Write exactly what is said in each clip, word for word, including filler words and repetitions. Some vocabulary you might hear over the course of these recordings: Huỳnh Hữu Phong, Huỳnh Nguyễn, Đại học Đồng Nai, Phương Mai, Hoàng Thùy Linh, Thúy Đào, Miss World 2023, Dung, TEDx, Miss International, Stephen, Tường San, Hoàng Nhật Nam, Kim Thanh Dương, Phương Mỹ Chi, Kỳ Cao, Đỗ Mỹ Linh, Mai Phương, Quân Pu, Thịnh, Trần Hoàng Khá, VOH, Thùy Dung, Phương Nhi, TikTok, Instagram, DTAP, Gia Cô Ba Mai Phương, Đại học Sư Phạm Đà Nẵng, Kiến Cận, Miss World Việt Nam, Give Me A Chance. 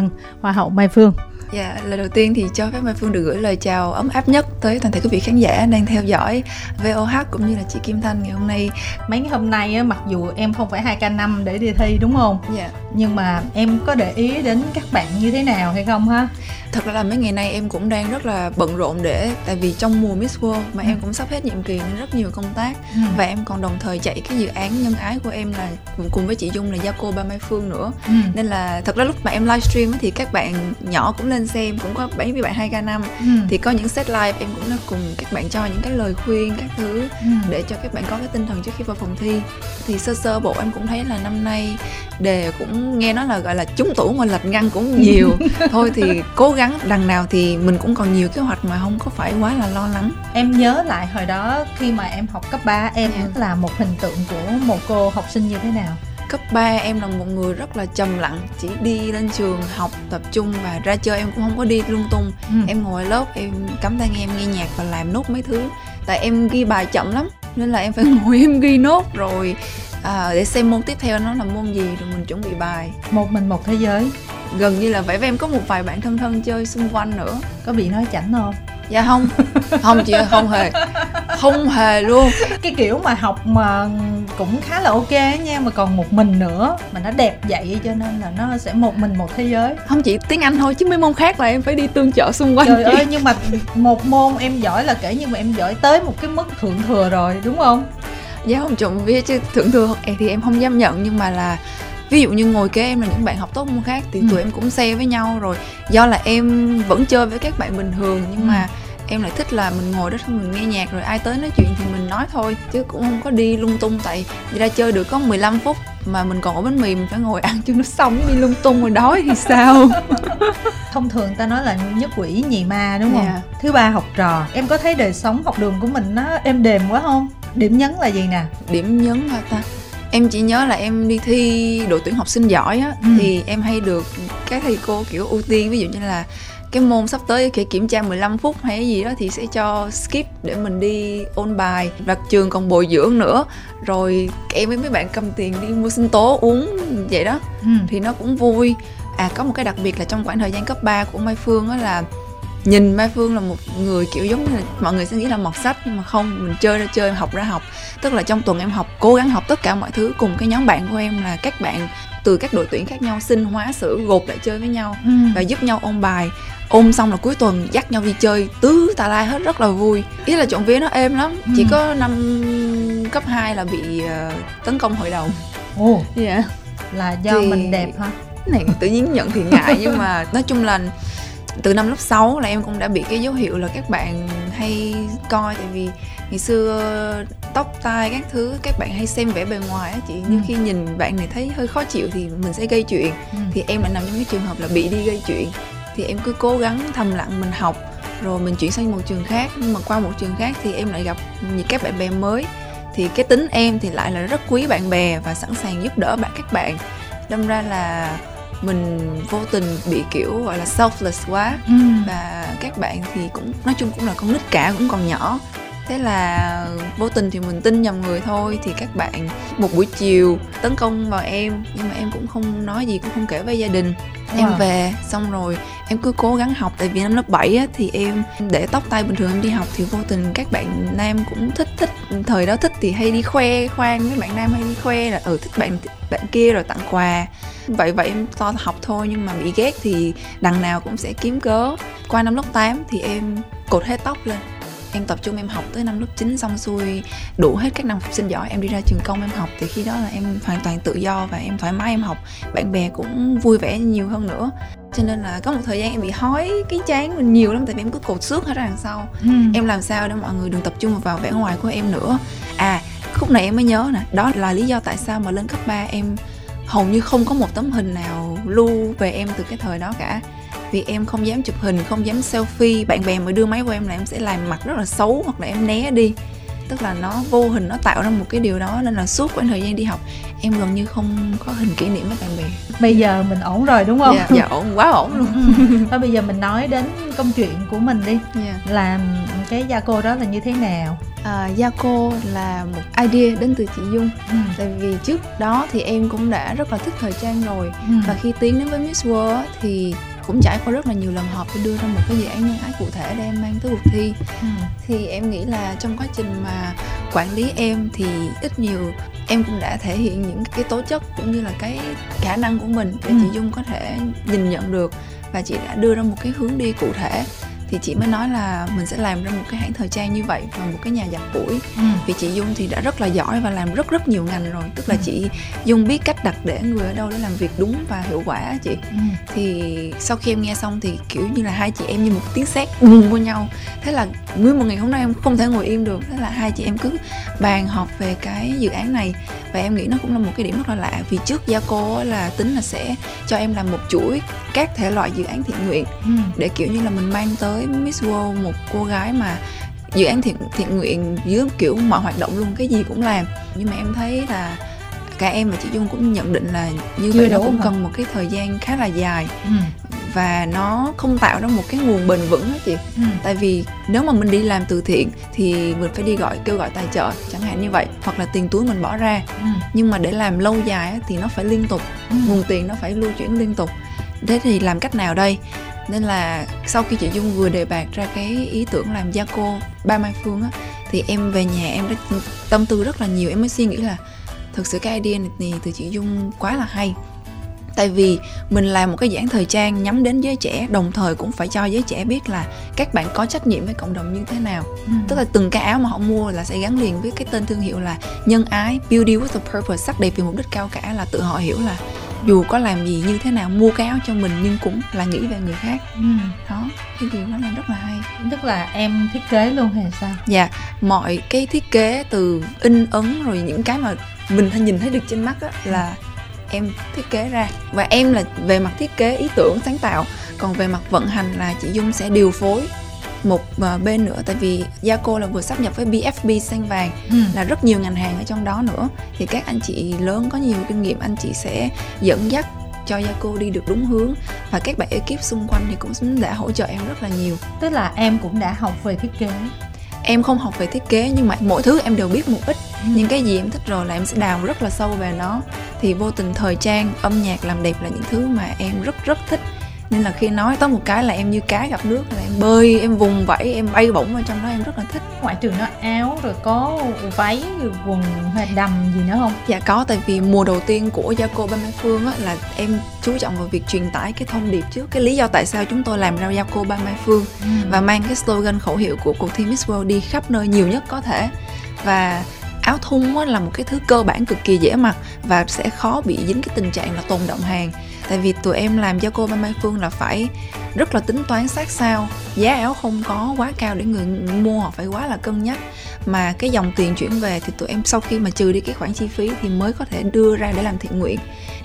Vân, Hoa hậu Mai Phương. Dạ, yeah, lời đầu tiên thì cho phép Mai Phương được gửi lời chào ấm áp nhất tới toàn thể quý vị khán giả đang theo dõi vê o hát cũng như là chị Kim Thanh ngày hôm nay. Mấy ngày hôm nay á, mặc dù em không phải hai k năm để đi thi đúng không? Dạ. Yeah. Nhưng mà em có để ý đến các bạn như thế nào hay không ha? Thật ra là mấy ngày nay em cũng đang rất là bận rộn để, tại vì trong mùa Miss World mà ừ. em cũng sắp hết nhiệm kỳ nên rất nhiều công tác. ừ. Và em còn đồng thời chạy cái dự án nhân ái của em là cùng với chị Dung là Gia Cô Ba Mai Phương nữa. ừ. Nên là thật ra lúc mà em livestream thì các bạn nhỏ cũng lên xem, cũng có bảy mươi bạn hai k năm. ừ. Thì có những set live em cũng đã cùng các bạn cho những cái lời khuyên các thứ ừ. để cho các bạn có cái tinh thần trước khi vào phòng thi. Thì sơ sơ bộ em cũng thấy là năm nay đề cũng nghe nói là gọi là trúng tủ mà lệch ngăn cũng nhiều. Thôi thì cố gắng đằng nào thì mình cũng còn nhiều kế hoạch mà không có phải quá là lo lắng. Em nhớ lại hồi đó khi mà em học cấp ba, em yeah. là một hình tượng của một cô học sinh như thế nào? Cấp ba em là một người rất là trầm lặng, chỉ đi lên trường học tập trung và ra chơi em cũng không có đi lung tung. ừ. Em ngồi ở lớp em cắm tai nghe, em nghe nhạc và làm nốt mấy thứ. Tại em ghi bài chậm lắm nên là em phải ngồi em ghi nốt rồi à, để xem môn tiếp theo nó là môn gì rồi mình chuẩn bị bài. Một mình một thế giới, gần như là vậy. Và em có một vài bạn thân thân chơi xung quanh nữa. Có bị nói chảnh không? Dạ không, không chị ơi, không hề, không hề luôn. Cái kiểu mà học mà cũng khá là ok nha, mà còn một mình nữa, mà nó đẹp vậy cho nên là nó sẽ một mình một thế giới. Không chị, tiếng Anh thôi chứ mấy môn khác là em phải đi tương trợ xung quanh. Trời chị ơi, nhưng mà một môn em giỏi là kể như mà em giỏi tới một cái mức thượng thừa rồi đúng không? Dạ không trộm vía chứ thượng thừa thì em không dám nhận, nhưng mà là ví dụ như ngồi kế em là những bạn học tốt môn khác thì ừ. tụi em cũng share với nhau rồi. Do là em vẫn chơi với các bạn bình thường nhưng ừ. mà em lại thích là mình ngồi đó xong mình nghe nhạc rồi ai tới nói chuyện thì mình nói thôi, chứ cũng không có đi lung tung. Tại đi ra chơi được có mười lăm phút mà mình còn ở bánh mì mình phải ngồi ăn cho nó xong, đi lung tung rồi đói thì sao. Thông thường ta nói là nhất quỷ nhì ma đúng không? Yeah. Thứ ba học trò. Em có thấy đời sống học đường của mình nó êm đềm quá không? Điểm nhấn là gì nè? Điểm nhấn hả ta? Em chỉ nhớ là em đi thi đội tuyển học sinh giỏi á, ừ. thì em hay được các thầy cô kiểu ưu tiên. Ví dụ như là cái môn sắp tới khi kiểm tra mười lăm phút hay cái gì đó thì sẽ cho skip để mình đi ôn bài. Và trường còn bồi dưỡng nữa. Rồi em với mấy bạn cầm tiền đi mua sinh tố uống vậy đó. ừ. Thì nó cũng vui. À có một cái đặc biệt là trong khoảng thời gian cấp ba của Mai Phương á là nhìn Mai Phương là một người kiểu giống như là mọi người sẽ nghĩ là mọt sách, nhưng mà không, mình chơi ra chơi, học ra học. Tức là trong tuần em học, cố gắng học tất cả mọi thứ cùng cái nhóm bạn của em là các bạn từ các đội tuyển khác nhau, sinh, hóa, sử, gộp lại chơi với nhau ừ. và giúp nhau ôn bài. Ôm xong là cuối tuần dắt nhau đi chơi tứ tà lai hết, rất là vui. Ý là trộm vía nó êm lắm. ừ. Chỉ có năm cấp hai là bị uh, tấn công hội đồng. Ồ, yeah. Là do thì mình đẹp hả? Này tự nhiên nhận thì ngại nhưng mà nói chung là từ năm lớp sáu là em cũng đã bị cái dấu hiệu là các bạn hay coi. Tại vì ngày xưa tóc tai các thứ các bạn hay xem vẻ bề ngoài á chị, nhưng ừ. khi nhìn bạn này thấy hơi khó chịu thì mình sẽ gây chuyện. ừ. Thì em lại nằm trong cái trường hợp là bị đi gây chuyện. Thì em cứ cố gắng thầm lặng mình học rồi mình chuyển sang một trường khác. Nhưng mà qua một trường khác thì em lại gặp những các bạn bè mới. Thì cái tính em thì lại là rất quý bạn bè và sẵn sàng giúp đỡ bạn các bạn. Đâm ra là mình vô tình bị kiểu gọi là selfless quá. ừ. Và các bạn thì cũng nói chung cũng là con nít cả, cũng còn nhỏ. Thế là vô tình thì mình tin nhầm người thôi. Thì các bạn một buổi chiều tấn công vào em, nhưng mà em cũng không nói gì, cũng không kể với gia đình. Wow. Em về xong rồi em cứ cố gắng học. Tại vì năm lớp bảy á, thì em để tóc tai bình thường em đi học. Thì vô tình các bạn nam cũng thích thích thời đó thích thì hay đi khoe khoang với bạn nam, hay đi khoe là ừ thích bạn bạn kia rồi tặng quà. Vậy vậy em to học thôi, nhưng mà bị ghét thì đằng nào cũng sẽ kiếm cớ. Qua năm lớp tám thì em cột hết tóc lên, em tập trung em học tới năm lớp chín. Xong xuôi đủ hết các năm học sinh giỏi em đi ra trường công em học. Thì khi đó là em hoàn toàn tự do và em thoải mái em học, bạn bè cũng vui vẻ nhiều hơn nữa. Cho nên là có một thời gian em bị hói cái trán mình nhiều lắm, tại vì em cứ cột xước hết ra đằng sau. ừ. Em làm sao để mọi người đừng tập trung vào vẻ ngoài của em nữa. À khúc này em mới nhớ nè, đó là lý do tại sao mà lên cấp ba em hầu như không có một tấm hình nào lưu về em từ cái thời đó cả. Vì em không dám chụp hình, không dám selfie. Bạn bè mà đưa máy của em là em sẽ làm mặt rất là xấu hoặc là em né đi. tức là nó vô hình nó tạo ra một cái điều đó, nên là suốt quãng thời gian đi học em gần như không có hình kỷ niệm với bạn bè. Bây giờ mình ổn rồi đúng không? Dạ, dạ ổn, quá ổn luôn. Thôi bây giờ mình nói đến công chuyện của mình đi. Dạ. Làm cái Gia Cô đó là như thế nào? À, Gia Cô là một idea đến từ chị Dung. Ừ. Tại vì trước đó thì em cũng đã rất là thích thời trang rồi. Ừ. Và khi tiến đến với Miss World thì cũng trải qua rất là nhiều lần họp để đưa ra một cái dự án nhân ái cụ thể để em mang tới cuộc thi. Ừ. Thì em nghĩ là trong quá trình mà quản lý em thì ít nhiều em cũng đã thể hiện những cái tố chất cũng như là cái khả năng của mình để ừ. chị Dung có thể nhìn nhận được, và chị đã đưa ra một cái hướng đi cụ thể. Thì chị mới nói là mình sẽ làm ra một cái hãng thời trang như vậy và một cái nhà giặt ủi. Ừ. Vì chị Dung thì đã rất là giỏi và làm rất rất nhiều ngành rồi. Tức là ừ. chị Dung biết cách đặt để người ở đâu để làm việc đúng và hiệu quả chị. Ừ. Thì sau khi em nghe xong thì kiểu như là hai chị em như một tiếng sét bùng vô nhau. Thế là nguyên một ngày hôm nay em không thể ngồi im được. Thế là hai chị em cứ bàn họp về cái dự án này. Và em nghĩ nó cũng là một cái điểm rất là lạ. Vì trước Gia Cô là tính là sẽ cho em làm một chuỗi các thể loại dự án thiện nguyện. Ừ. Để kiểu như là mình mang tới Miss World một cô gái mà dự án thiện, thiện nguyện dưới kiểu mọi hoạt động luôn, cái gì cũng làm. Nhưng mà em thấy là cả em và chị Dung cũng nhận định là như vậy nó cũng hả? Cần một cái thời gian khá là dài. Ừ. Và nó không tạo ra một cái nguồn bền vững đó chị. Ừ. Tại vì nếu mà mình đi làm từ thiện thì mình phải đi gọi kêu gọi tài trợ chẳng hạn như vậy, hoặc là tiền túi mình bỏ ra. Ừ. Nhưng mà để làm lâu dài thì nó phải liên tục. Ừ. Nguồn tiền nó phải lưu chuyển liên tục. Thế thì làm cách nào đây? Nên là sau khi chị Dung vừa đề bạt ra cái ý tưởng làm Gia Cô Ba Mai Phương á, thì em về nhà em đã tâm tư rất là nhiều. Em mới suy nghĩ là thực sự cái idea này từ chị Dung quá là hay. Tại vì mình làm một cái dự án thời trang nhắm đến giới trẻ, đồng thời cũng phải cho giới trẻ biết là các bạn có trách nhiệm với cộng đồng như thế nào. Ừ. Tức là từng cái áo mà họ mua là sẽ gắn liền với cái tên thương hiệu là nhân ái, beauty with a purpose, sắc đẹp vì mục đích cao cả, là tự họ hiểu là dù có làm gì như thế nào, mua cái áo cho mình nhưng cũng là nghĩ về người khác. Ừ. Đó, cái điều đó là rất là hay. Tức là em thiết kế luôn hay sao? Dạ, mọi cái thiết kế từ in ấn rồi những cái mà mình nhìn thấy được trên mắt á là em thiết kế ra. Và em là về mặt thiết kế, ý tưởng, sáng tạo. Còn về mặt vận hành là chị Dung sẽ điều phối một bên nữa. Tại vì Gia Cô là vừa sáp nhập với bê ép bê Xanh Vàng. Ừ. Là rất nhiều ngành hàng ở trong đó nữa. Thì các anh chị lớn có nhiều kinh nghiệm, anh chị sẽ dẫn dắt cho Gia Cô đi được đúng hướng. Và các bạn ekip xung quanh thì cũng đã hỗ trợ em rất là nhiều. Tức là em cũng đã học về thiết kế. Em không học về thiết kế nhưng mà mỗi thứ em đều biết một ít. Ừ. Những cái gì em thích rồi là em sẽ đào rất là sâu về nó. Thì vô tình thời trang, âm nhạc, làm đẹp là những thứ mà em rất rất thích. Nên là khi nói tới một cái là em như cá gặp nước, là em bơi, em vùng vẫy, em bay bổng vào trong đó, em rất là thích. Ngoại trừ nó áo rồi có váy, quần hay đầm gì nữa không? Dạ có, tại vì mùa đầu tiên của Gia Cô Ba Mai Phương á, là em chú trọng vào việc truyền tải cái thông điệp trước. Cái lý do tại sao chúng tôi làm ra Gia Cô Ba Mai Phương. Ừ. Và mang cái slogan khẩu hiệu của cuộc thi Miss World đi khắp nơi nhiều nhất có thể. Và áo thun là một cái thứ cơ bản cực kỳ dễ mặc và sẽ khó bị dính cái tình trạng là tồn đọng hàng. Tại vì tụi em làm Gia Cô Ba Mai Phương là phải rất là tính toán sát sao. Giá áo không có quá cao để người mua họ phải quá là cân nhắc. Mà cái dòng tiền chuyển về thì tụi em sau khi mà trừ đi cái khoản chi phí thì mới có thể đưa ra để làm thiện nguyện.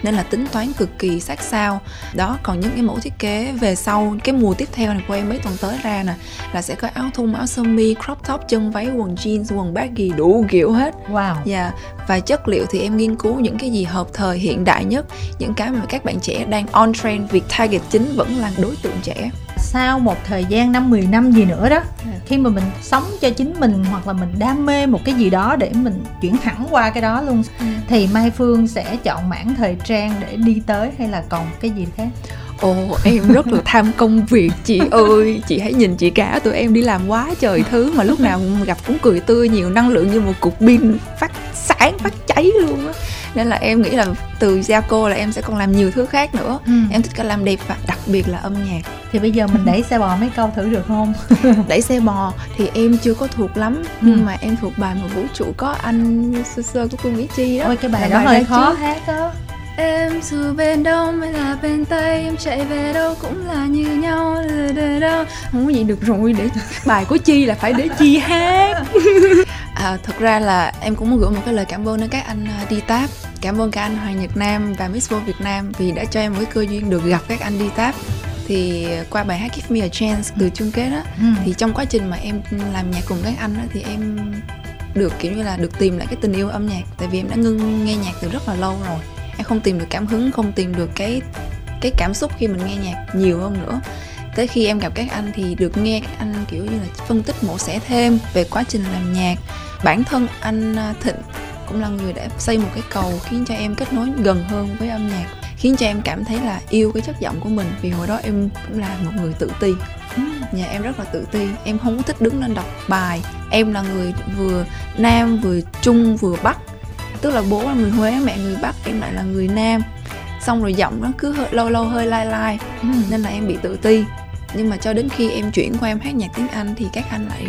Nên là tính toán cực kỳ sát sao. Đó, còn những cái mẫu thiết kế về sau, cái mùa tiếp theo này của em mấy tuần tới ra nè, là sẽ có áo thun, áo sơ mi, crop top, chân váy, quần jeans, quần baggy, đủ kiểu hết. Wow. Dạ. Và chất liệu thì em nghiên cứu những cái gì hợp thời hiện đại nhất, những cái mà các bạn trẻ đang on trend. Việc target chính vẫn là đối tượng trẻ. Sau một thời gian năm mười năm gì nữa đó, à. khi mà mình sống cho chính mình hoặc là mình đam mê một cái gì đó để mình chuyển hẳn qua cái đó luôn, ừ. thì Mai Phương sẽ chọn mảng thời trang để đi tới hay là còn cái gì khác? Ồ, em rất là tham công việc chị ơi. Chị hãy nhìn chị cả tụi em đi làm quá trời thứ mà lúc nào gặp cũng cười tươi, nhiều năng lượng như một cục pin phát sáng, phát cháy luôn á. Nên là em nghĩ là từ Gia Cô là em sẽ còn làm nhiều thứ khác nữa. Ừ. Em thích cả làm đẹp và đặc biệt là âm nhạc. Thì bây giờ mình đẩy xe bò mấy câu thử được không? Đẩy xe bò thì em chưa có thuộc lắm. Ừ. Nhưng mà em thuộc bài Một Vũ Trụ Có Anh sơ sơ của Phương Mỹ Chi đó. Ôi cái bài, bài đó bài hơi khó hát đó. Em dù bên đông hay là bên tây, em chạy về đâu cũng là như nhau. Không có gì được rồi, để bài của Chi là phải để Chi hát. À, thực ra là em cũng muốn gửi một cái lời cảm ơn đến các anh đê tê a pê. Cảm ơn các anh Hoàng Nhật Nam và Miss World Việt Nam vì đã cho em một cái cơ duyên được gặp các anh đê tê a pê. Thì qua bài hát Give Me A Chance từ chung kết á, ừ. thì trong quá trình mà em làm nhạc cùng các anh á, thì em được kiểu như là được tìm lại cái tình yêu âm nhạc. Tại vì em đã ngưng nghe nhạc từ rất là lâu rồi, em không tìm được cảm hứng, không tìm được cái cái cảm xúc khi mình nghe nhạc nhiều hơn nữa. Tới khi em gặp các anh thì được nghe các anh kiểu như là phân tích mổ xẻ thêm về quá trình làm nhạc. Bản thân anh Thịnh cũng là người đã xây một cái cầu khiến cho em kết nối gần hơn với âm nhạc, khiến cho em cảm thấy là yêu cái chất giọng của mình. Vì hồi đó em cũng là một người tự ti, nhà em rất là tự ti, em không có thích đứng lên đọc bài. Em là người vừa Nam vừa Trung vừa Bắc, tức là bố là người Huế, mẹ người Bắc, em lại là người Nam. Xong rồi giọng nó cứ hơi, lâu lâu hơi lai lai, nên là em bị tự ti. Nhưng mà cho đến khi em chuyển qua em hát nhạc tiếng Anh thì các anh lại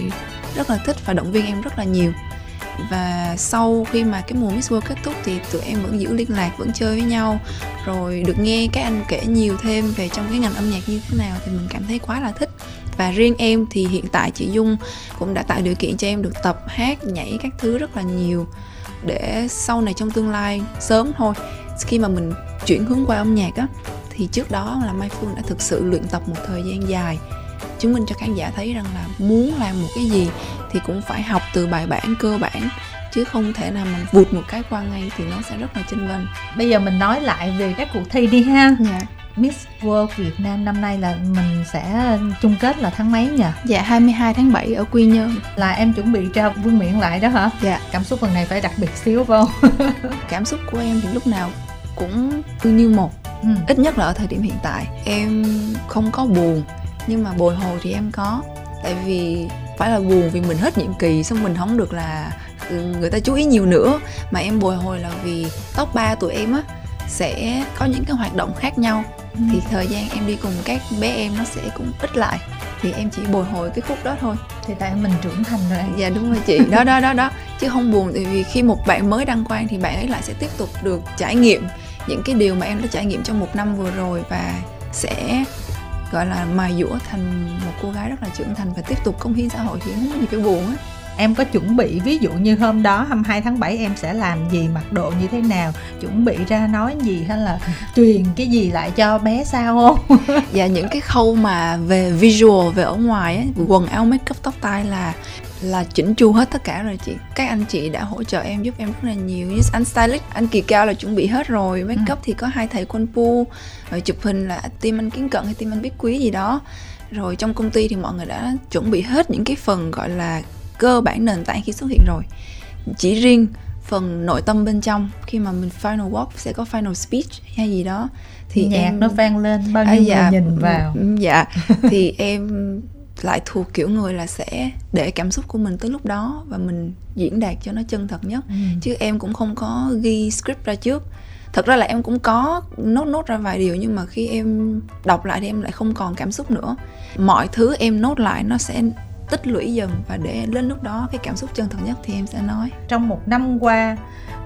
rất là thích và động viên em rất là nhiều. Và sau khi mà cái mùa Miss World kết thúc thì tụi em vẫn giữ liên lạc, vẫn chơi với nhau. Rồi được nghe các anh kể nhiều thêm về trong cái ngành âm nhạc như thế nào thì mình cảm thấy quá là thích. Và riêng em thì hiện tại chị Dung cũng đã tạo điều kiện cho em được tập hát, nhảy các thứ rất là nhiều, để sau này trong tương lai sớm thôi, khi mà mình chuyển hướng qua âm nhạc á, thì trước đó là Mai Phương đã thực sự luyện tập một thời gian dài, chứng minh cho khán giả thấy rằng là muốn làm một cái gì thì cũng phải học từ bài bản cơ bản, chứ không thể nào mình vụt một cái qua ngay thì nó sẽ rất là chênh vênh. Bây giờ mình nói lại về các cuộc thi đi ha. Yeah. Miss World Việt Nam năm nay là mình sẽ chung kết là tháng mấy nhỉ? Dạ hai mươi hai tháng bảy ở Quy Nhơn. Là em chuẩn bị trao vương miện lại đó hả? Dạ. Cảm xúc lần này phải đặc biệt xíu vô. Cảm xúc của em thì lúc nào cũng như một. Ừ. Ít nhất là ở thời điểm hiện tại em không có buồn, nhưng mà bồi hồi thì em có. Tại vì phải là buồn vì mình hết nhiệm kỳ, xong mình không được là người ta chú ý nhiều nữa. Mà em bồi hồi là vì top ba tụi em á sẽ có những cái hoạt động khác nhau. Ừ. Thì thời gian em đi cùng các bé em nó sẽ cũng ít lại, thì em chỉ bồi hồi cái khúc đó thôi. Thì tại mình trưởng thành rồi. Dạ đúng rồi chị. Đó đó đó đó. Chứ không buồn, tại vì khi một bạn mới đăng quang thì bạn ấy lại sẽ tiếp tục được trải nghiệm những cái điều mà em đã trải nghiệm trong một năm vừa rồi, và sẽ gọi là mài dũa thành một cô gái rất là trưởng thành và tiếp tục cống hiến xã hội, thì không có gì phải buồn á. Em có chuẩn bị, ví dụ như hôm đó hai mươi hai tháng bảy em sẽ làm gì, mặc đồ như thế nào, chuẩn bị ra nói gì, hay là truyền cái gì lại cho bé sao không? Dạ những cái khâu mà về visual, về ở ngoài ấy, quần áo, make up, tóc tai là là chỉnh chu hết tất cả rồi chị. Các anh chị đã hỗ trợ em, giúp em rất là nhiều. Như anh stylist, anh Kỳ Cao là chuẩn bị hết rồi. Make up thì có hai thầy Quân Pu, rồi chụp hình là team anh Kiến Cận hay team anh Biết Quý gì đó. Rồi trong công ty thì mọi người đã chuẩn bị hết những cái phần gọi là cơ bản nền tảng khi xuất hiện rồi. Chỉ riêng phần nội tâm bên trong, khi mà mình final walk sẽ có final speech hay gì đó thì nhạc em... nó vang lên bao nhiêu à, người dạ, nhìn vào. Dạ. Thì em lại thuộc kiểu người là sẽ để cảm xúc của mình tới lúc đó và mình diễn đạt cho nó chân thật nhất. Ừ. Chứ em cũng không có ghi script ra trước. Thật ra là em cũng có nốt nốt ra vài điều, nhưng mà khi em đọc lại thì em lại không còn cảm xúc nữa. Mọi thứ em nốt lại nó sẽ tích lũy dần, và để lên lúc đó cái cảm xúc chân thật nhất thì em sẽ nói. Trong một năm qua,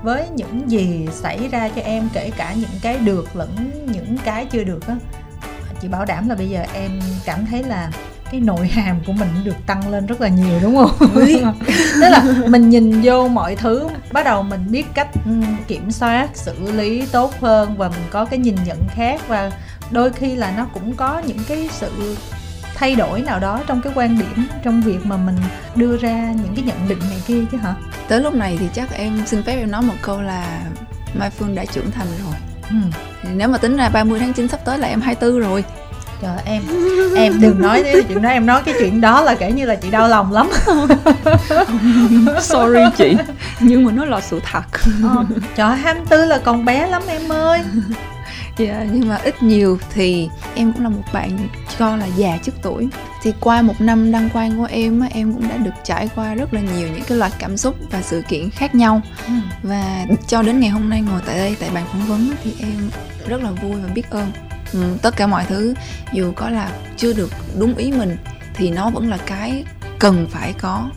với những gì xảy ra cho em, kể cả những cái được lẫn những cái chưa được á, chị bảo đảm là bây giờ em cảm thấy là cái nội hàm của mình được tăng lên rất là nhiều đúng không? Tức là mình nhìn vô mọi thứ, bắt đầu mình biết cách kiểm soát, xử lý tốt hơn, và mình có cái nhìn nhận khác, và đôi khi là nó cũng có những cái sự thay đổi nào đó trong cái quan điểm, trong việc mà mình đưa ra những cái nhận định này kia chứ hả? Tới lúc này thì chắc em xin phép em nói một câu là Mai Phương đã trưởng thành rồi. Ừ. Nếu mà tính ra ba mươi tháng chín sắp tới là em hai mươi tư rồi. Trời em, em đừng nói cái chuyện đó, em nói cái chuyện đó là kể như là chị đau lòng lắm. Sorry chị, nhưng mà nó là sự thật. Ờ, trời hai mươi tư là còn bé lắm em ơi. Yeah, nhưng mà ít nhiều thì em cũng là một bạn cho là già trước tuổi. Thì qua một năm đăng quang của em, em cũng đã được trải qua rất là nhiều những cái loại cảm xúc và sự kiện khác nhau. Ừ. Và cho đến ngày hôm nay ngồi tại đây, tại bàn phỏng vấn, thì em rất là vui và biết ơn. Ừ, tất cả mọi thứ dù có là chưa được đúng ý mình thì nó vẫn là cái cần phải có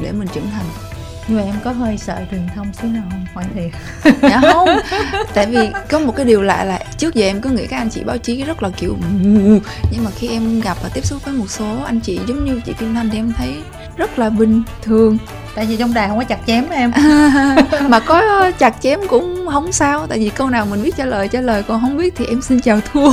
để mình trưởng thành. Nhưng mà em có hơi sợ truyền thông xíu nào không? Hoàn thiệt. Dạ không. Tại vì có một cái điều lạ là trước giờ em cứ nghĩ các anh chị báo chí rất là kiểu, nhưng mà khi em gặp và tiếp xúc với một số anh chị giống như chị Kim Thanh thì em thấy rất là bình thường. Tại vì trong đài không có chặt chém em. À, mà có chặt chém cũng không sao. Tại vì câu nào mình biết trả lời trả lời, còn không biết thì em xin chào thua,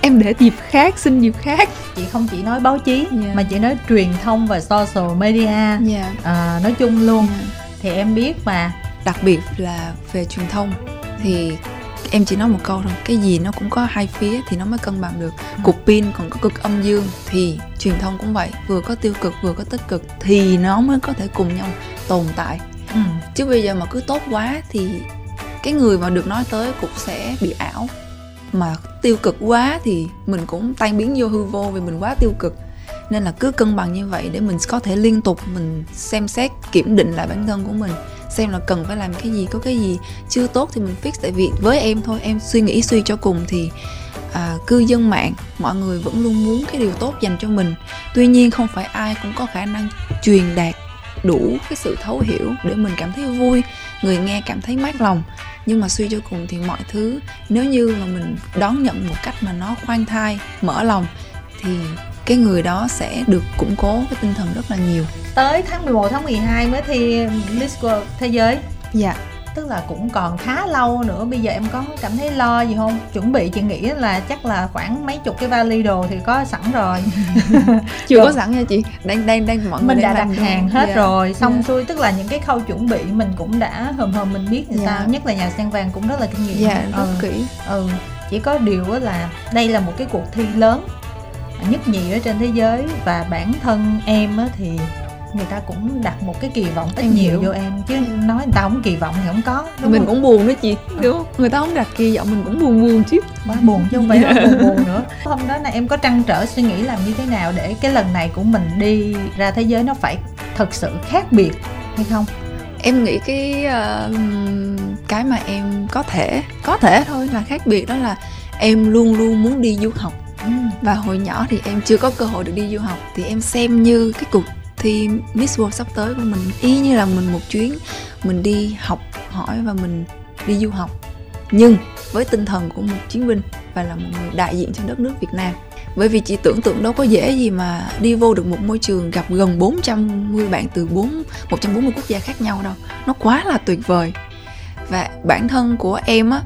em để dịp khác, xin dịp khác. Chị không chỉ nói báo chí, yeah, mà chị nói truyền thông và social media, yeah, à, nói chung luôn. Yeah. thì em biết mà. Đặc biệt là về truyền thông thì em chỉ nói một câu thôi, cái gì nó cũng có hai phía thì nó mới cân bằng được. Cục pin còn có cực âm dương thì truyền thông cũng vậy, vừa có tiêu cực vừa có tích cực thì nó mới có thể cùng nhau tồn tại. Ừ. Chứ bây giờ mà cứ tốt quá thì cái người mà được nói tới cũng sẽ bị ảo. Mà tiêu cực quá thì mình cũng tan biến vô hư vô vì mình quá tiêu cực. Nên là cứ cân bằng như vậy để mình có thể liên tục mình xem xét, kiểm định lại bản thân của mình, xem là cần phải làm cái gì, có cái gì chưa tốt thì mình fix. Tại vì với em thôi, em suy nghĩ suy cho cùng thì à, cư dân mạng, mọi người vẫn luôn muốn cái điều tốt dành cho mình. Tuy nhiên không phải ai cũng có khả năng truyền đạt đủ cái sự thấu hiểu để mình cảm thấy vui, người nghe cảm thấy mát lòng. Nhưng mà suy cho cùng thì mọi thứ nếu như mà mình đón nhận một cách mà nó khoan thai, mở lòng thì cái người đó sẽ được củng cố cái tinh thần rất là nhiều. Tới tháng mười một, tháng mười hai mới thi Miss World Thế Giới. Dạ. Tức là cũng còn khá lâu nữa. Bây giờ em có cảm thấy lo gì không? Chuẩn bị chị nghĩ là chắc là khoảng mấy chục cái vali đồ thì có sẵn rồi. Chưa rồi. Có sẵn nha chị. Đang đang đang mọi người mình đã đặt hàng hết yeah. rồi. Xong yeah. xuôi, tức là những cái khâu chuẩn bị mình cũng đã hờm hờm mình biết yeah. sao. Nhất là nhà Sen Vàng cũng rất là kinh nghiệm. Dạ, yeah, rất ừ. kỹ. Ừ. Chỉ có điều là đây là một cái cuộc thi lớn, nhất nhì ở trên thế giới, và bản thân em thì người ta cũng đặt một cái kỳ vọng ít nhiều vô em, chứ nói người ta không kỳ vọng thì không có, đúng mình không? Cũng buồn đó chị, đúng không? Người ta không đặt kỳ vọng mình cũng buồn buồn chứ, quá buồn chứ không phải yeah. buồn buồn nữa. Hôm đó là em có trăn trở suy nghĩ làm như thế nào để cái lần này của mình đi ra thế giới nó phải thật sự khác biệt hay không? Em nghĩ cái uh, cái mà em có thể có thể thôi là khác biệt, đó là em luôn luôn muốn đi du học. Và hồi nhỏ thì em chưa có cơ hội được đi du học, thì em xem như cái cuộc thi Miss World sắp tới của mình y như là mình một chuyến mình đi học hỏi và mình đi du học, nhưng với tinh thần của một chiến binh và là một người đại diện cho đất nước Việt Nam. Bởi vì chị tưởng tượng đâu có dễ gì mà đi vô được một môi trường gặp gần bốn trăm bạn từ một trăm bốn mươi quốc gia khác nhau đâu. Nó quá là tuyệt vời. Và bản thân của em á,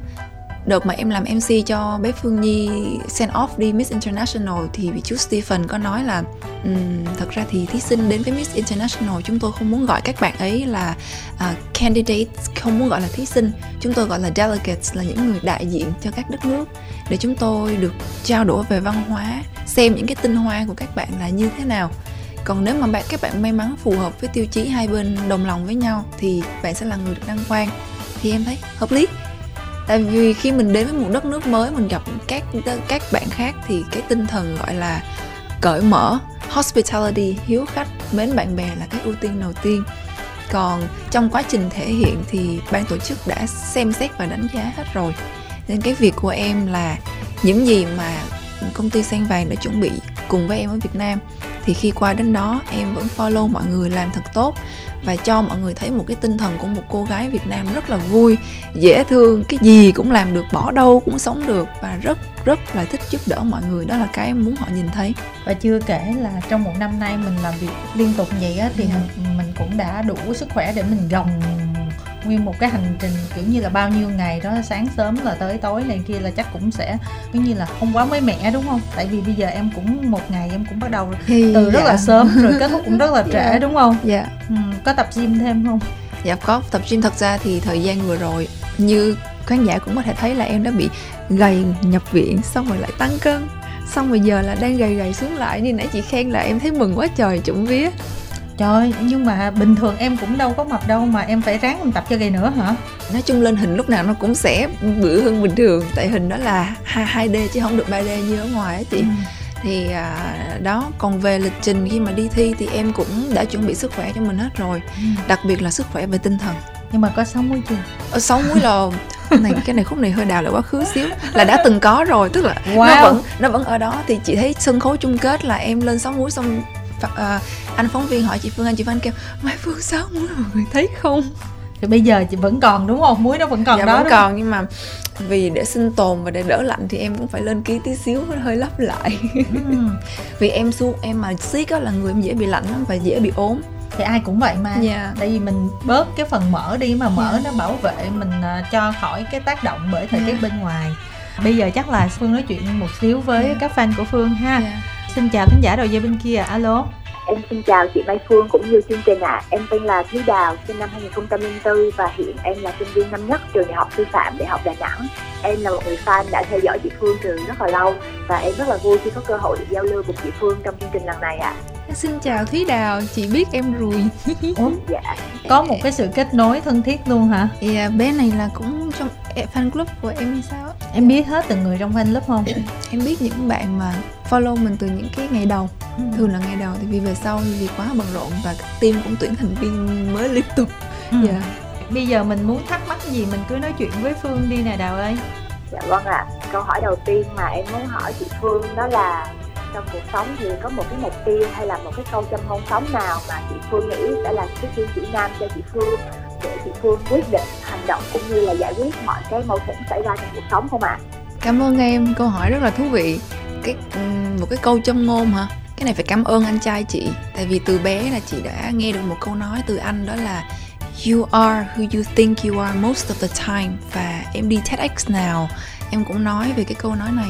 đợt mà em làm em xê cho bé Phương Nhi send off đi Miss International thì vị chú Stephen có nói là um, thật ra thì thí sinh đến với Miss International chúng tôi không muốn gọi các bạn ấy là uh, candidates, không muốn gọi là thí sinh, chúng tôi gọi là delegates, là những người đại diện cho các đất nước, để chúng tôi được trao đổi về văn hóa, xem những cái tinh hoa của các bạn là như thế nào. Còn nếu mà các bạn may mắn phù hợp với tiêu chí hai bên đồng lòng với nhau thì bạn sẽ là người được đăng quang. Thì em thấy hợp lý. Tại vì khi mình đến với một đất nước mới, mình gặp các các bạn khác thì cái tinh thần gọi là cởi mở, hospitality, hiếu khách, mến bạn bè là cái ưu tiên đầu tiên. Còn trong quá trình thể hiện thì ban tổ chức đã xem xét và đánh giá hết rồi. Nên cái việc của em là những gì mà công ty Sen Vàng đã chuẩn bị cùng với em ở Việt Nam thì khi qua đến đó em vẫn follow mọi người làm thật tốt và cho mọi người thấy một cái tinh thần của một cô gái Việt Nam rất là vui, dễ thương, cái gì cũng làm được, bỏ đâu cũng sống được và rất rất là thích giúp đỡ mọi người. Đó là cái em muốn họ nhìn thấy. Và chưa kể là trong một năm nay mình làm việc liên tục vậy á, thì yeah. mình, mình cũng đã đủ sức khỏe để mình gồng nguyên một cái hành trình, kiểu như là bao nhiêu ngày đó, sáng sớm là tới tối này kia, là chắc cũng sẽ cứ như là không quá mới mẻ, đúng không? Tại vì bây giờ em cũng một ngày em cũng bắt đầu thì từ dạ. rất là sớm rồi kết thúc cũng rất là trễ, yeah. đúng không? Dạ. Yeah. Ừ, có tập gym thêm không? Dạ có, tập gym. Thật ra thì thời gian vừa rồi như khán giả cũng có thể thấy là em đã bị gầy, nhập viện, xong rồi lại tăng cân, xong rồi giờ là đang gầy gầy xuống lại. Như nãy chị khen là em thấy mừng quá trời chủng vía. Trời, nhưng mà bình thường em cũng đâu có mập đâu mà em phải ráng tập cho gầy nữa hả? Nói chung lên hình lúc nào nó cũng sẽ bự hơn bình thường. Tại hình đó là hai D chứ không được ba D như ở ngoài á chị. Ừ. Thì à, đó, còn về lịch trình khi mà đi thi thì em cũng đã chuẩn bị sức khỏe cho mình hết rồi. Ừ. Đặc biệt là sức khỏe về tinh thần. Nhưng mà có sáu múi chưa? Sáu múi là này, cái này khúc này hơi đào lại quá khứ xíu, là đã từng có rồi. Tức là wow. nó, vẫn, nó vẫn ở đó. Thì chị thấy sân khấu chung kết là em lên sáu múi xong À, anh phóng viên hỏi chị Phương Anh, chị Phương Anh kêu Mai Phương sáu múi mọi người thấy không? Thì bây giờ chị vẫn còn đúng không? Muối nó vẫn còn dạ, đó vẫn đúng còn không? Nhưng mà vì để sinh tồn và để đỡ lạnh thì em cũng phải lên ký tí xíu, hơi lấp lại. uhm. Vì em xuống em mà siết á là người em dễ bị lạnh lắm và dễ bị ốm. Thì ai cũng vậy mà. yeah. Tại vì mình bớt cái phần mỡ đi mà mỡ yeah. nó bảo vệ mình cho khỏi cái tác động bởi thời tiết yeah. bên ngoài. Bây giờ chắc là Phương nói chuyện một xíu với yeah. các fan của Phương ha. yeah. Xin chào khán giả đầu dây bên kia. Alo. Em xin chào chị Mai Phương cũng như chương trình ạ. À. Em tên là Thúy Đào, sinh năm hai nghìn không trăm lẻ bốn và hiện em là sinh viên năm nhất trường Đại học Sư Phạm Đại học Đà Nẵng. Em là một người fan đã theo dõi chị Phương từ rất là lâu và em rất là vui khi có cơ hội được giao lưu cùng chị Phương trong chương trình lần này ạ. À. Xin chào Thúy Đào, chị biết em rồi. Dạ. Có một cái sự kết nối thân thiết luôn hả? Thì yeah, bé này là cũng trong fan club của em hay sao? Em biết hết từng người trong fan club không? Em biết những bạn mà follow mình từ những cái ngày đầu, ừ. Thường là ngày đầu thì vì về sau vì quá bận rộn và team cũng tuyển thành viên mới liên tục. Dạ. Ừ. Yeah. Bây giờ mình muốn thắc mắc gì mình cứ nói chuyện với Phương đi nè Đào ơi. Dạ vâng ạ. À. Câu hỏi đầu tiên mà em muốn hỏi chị Phương đó là trong cuộc sống thì có một cái mục tiêu hay là một cái câu châm ngôn sống nào mà chị Phương nghĩ sẽ là cái kim chỉ nam cho chị Phương để chị Phương quyết định hành động cũng như là giải quyết mọi cái mâu thuẫn xảy ra trong cuộc sống không ạ? À? Cảm ơn em, câu hỏi rất là thú vị. Cái một cái câu châm ngôn hả? Cái này phải cảm ơn anh trai chị, tại vì từ bé là chị đã nghe được một câu nói từ anh, đó là You are who you think you are most of the time. Và em đi TEDx nào em cũng nói về cái câu nói này,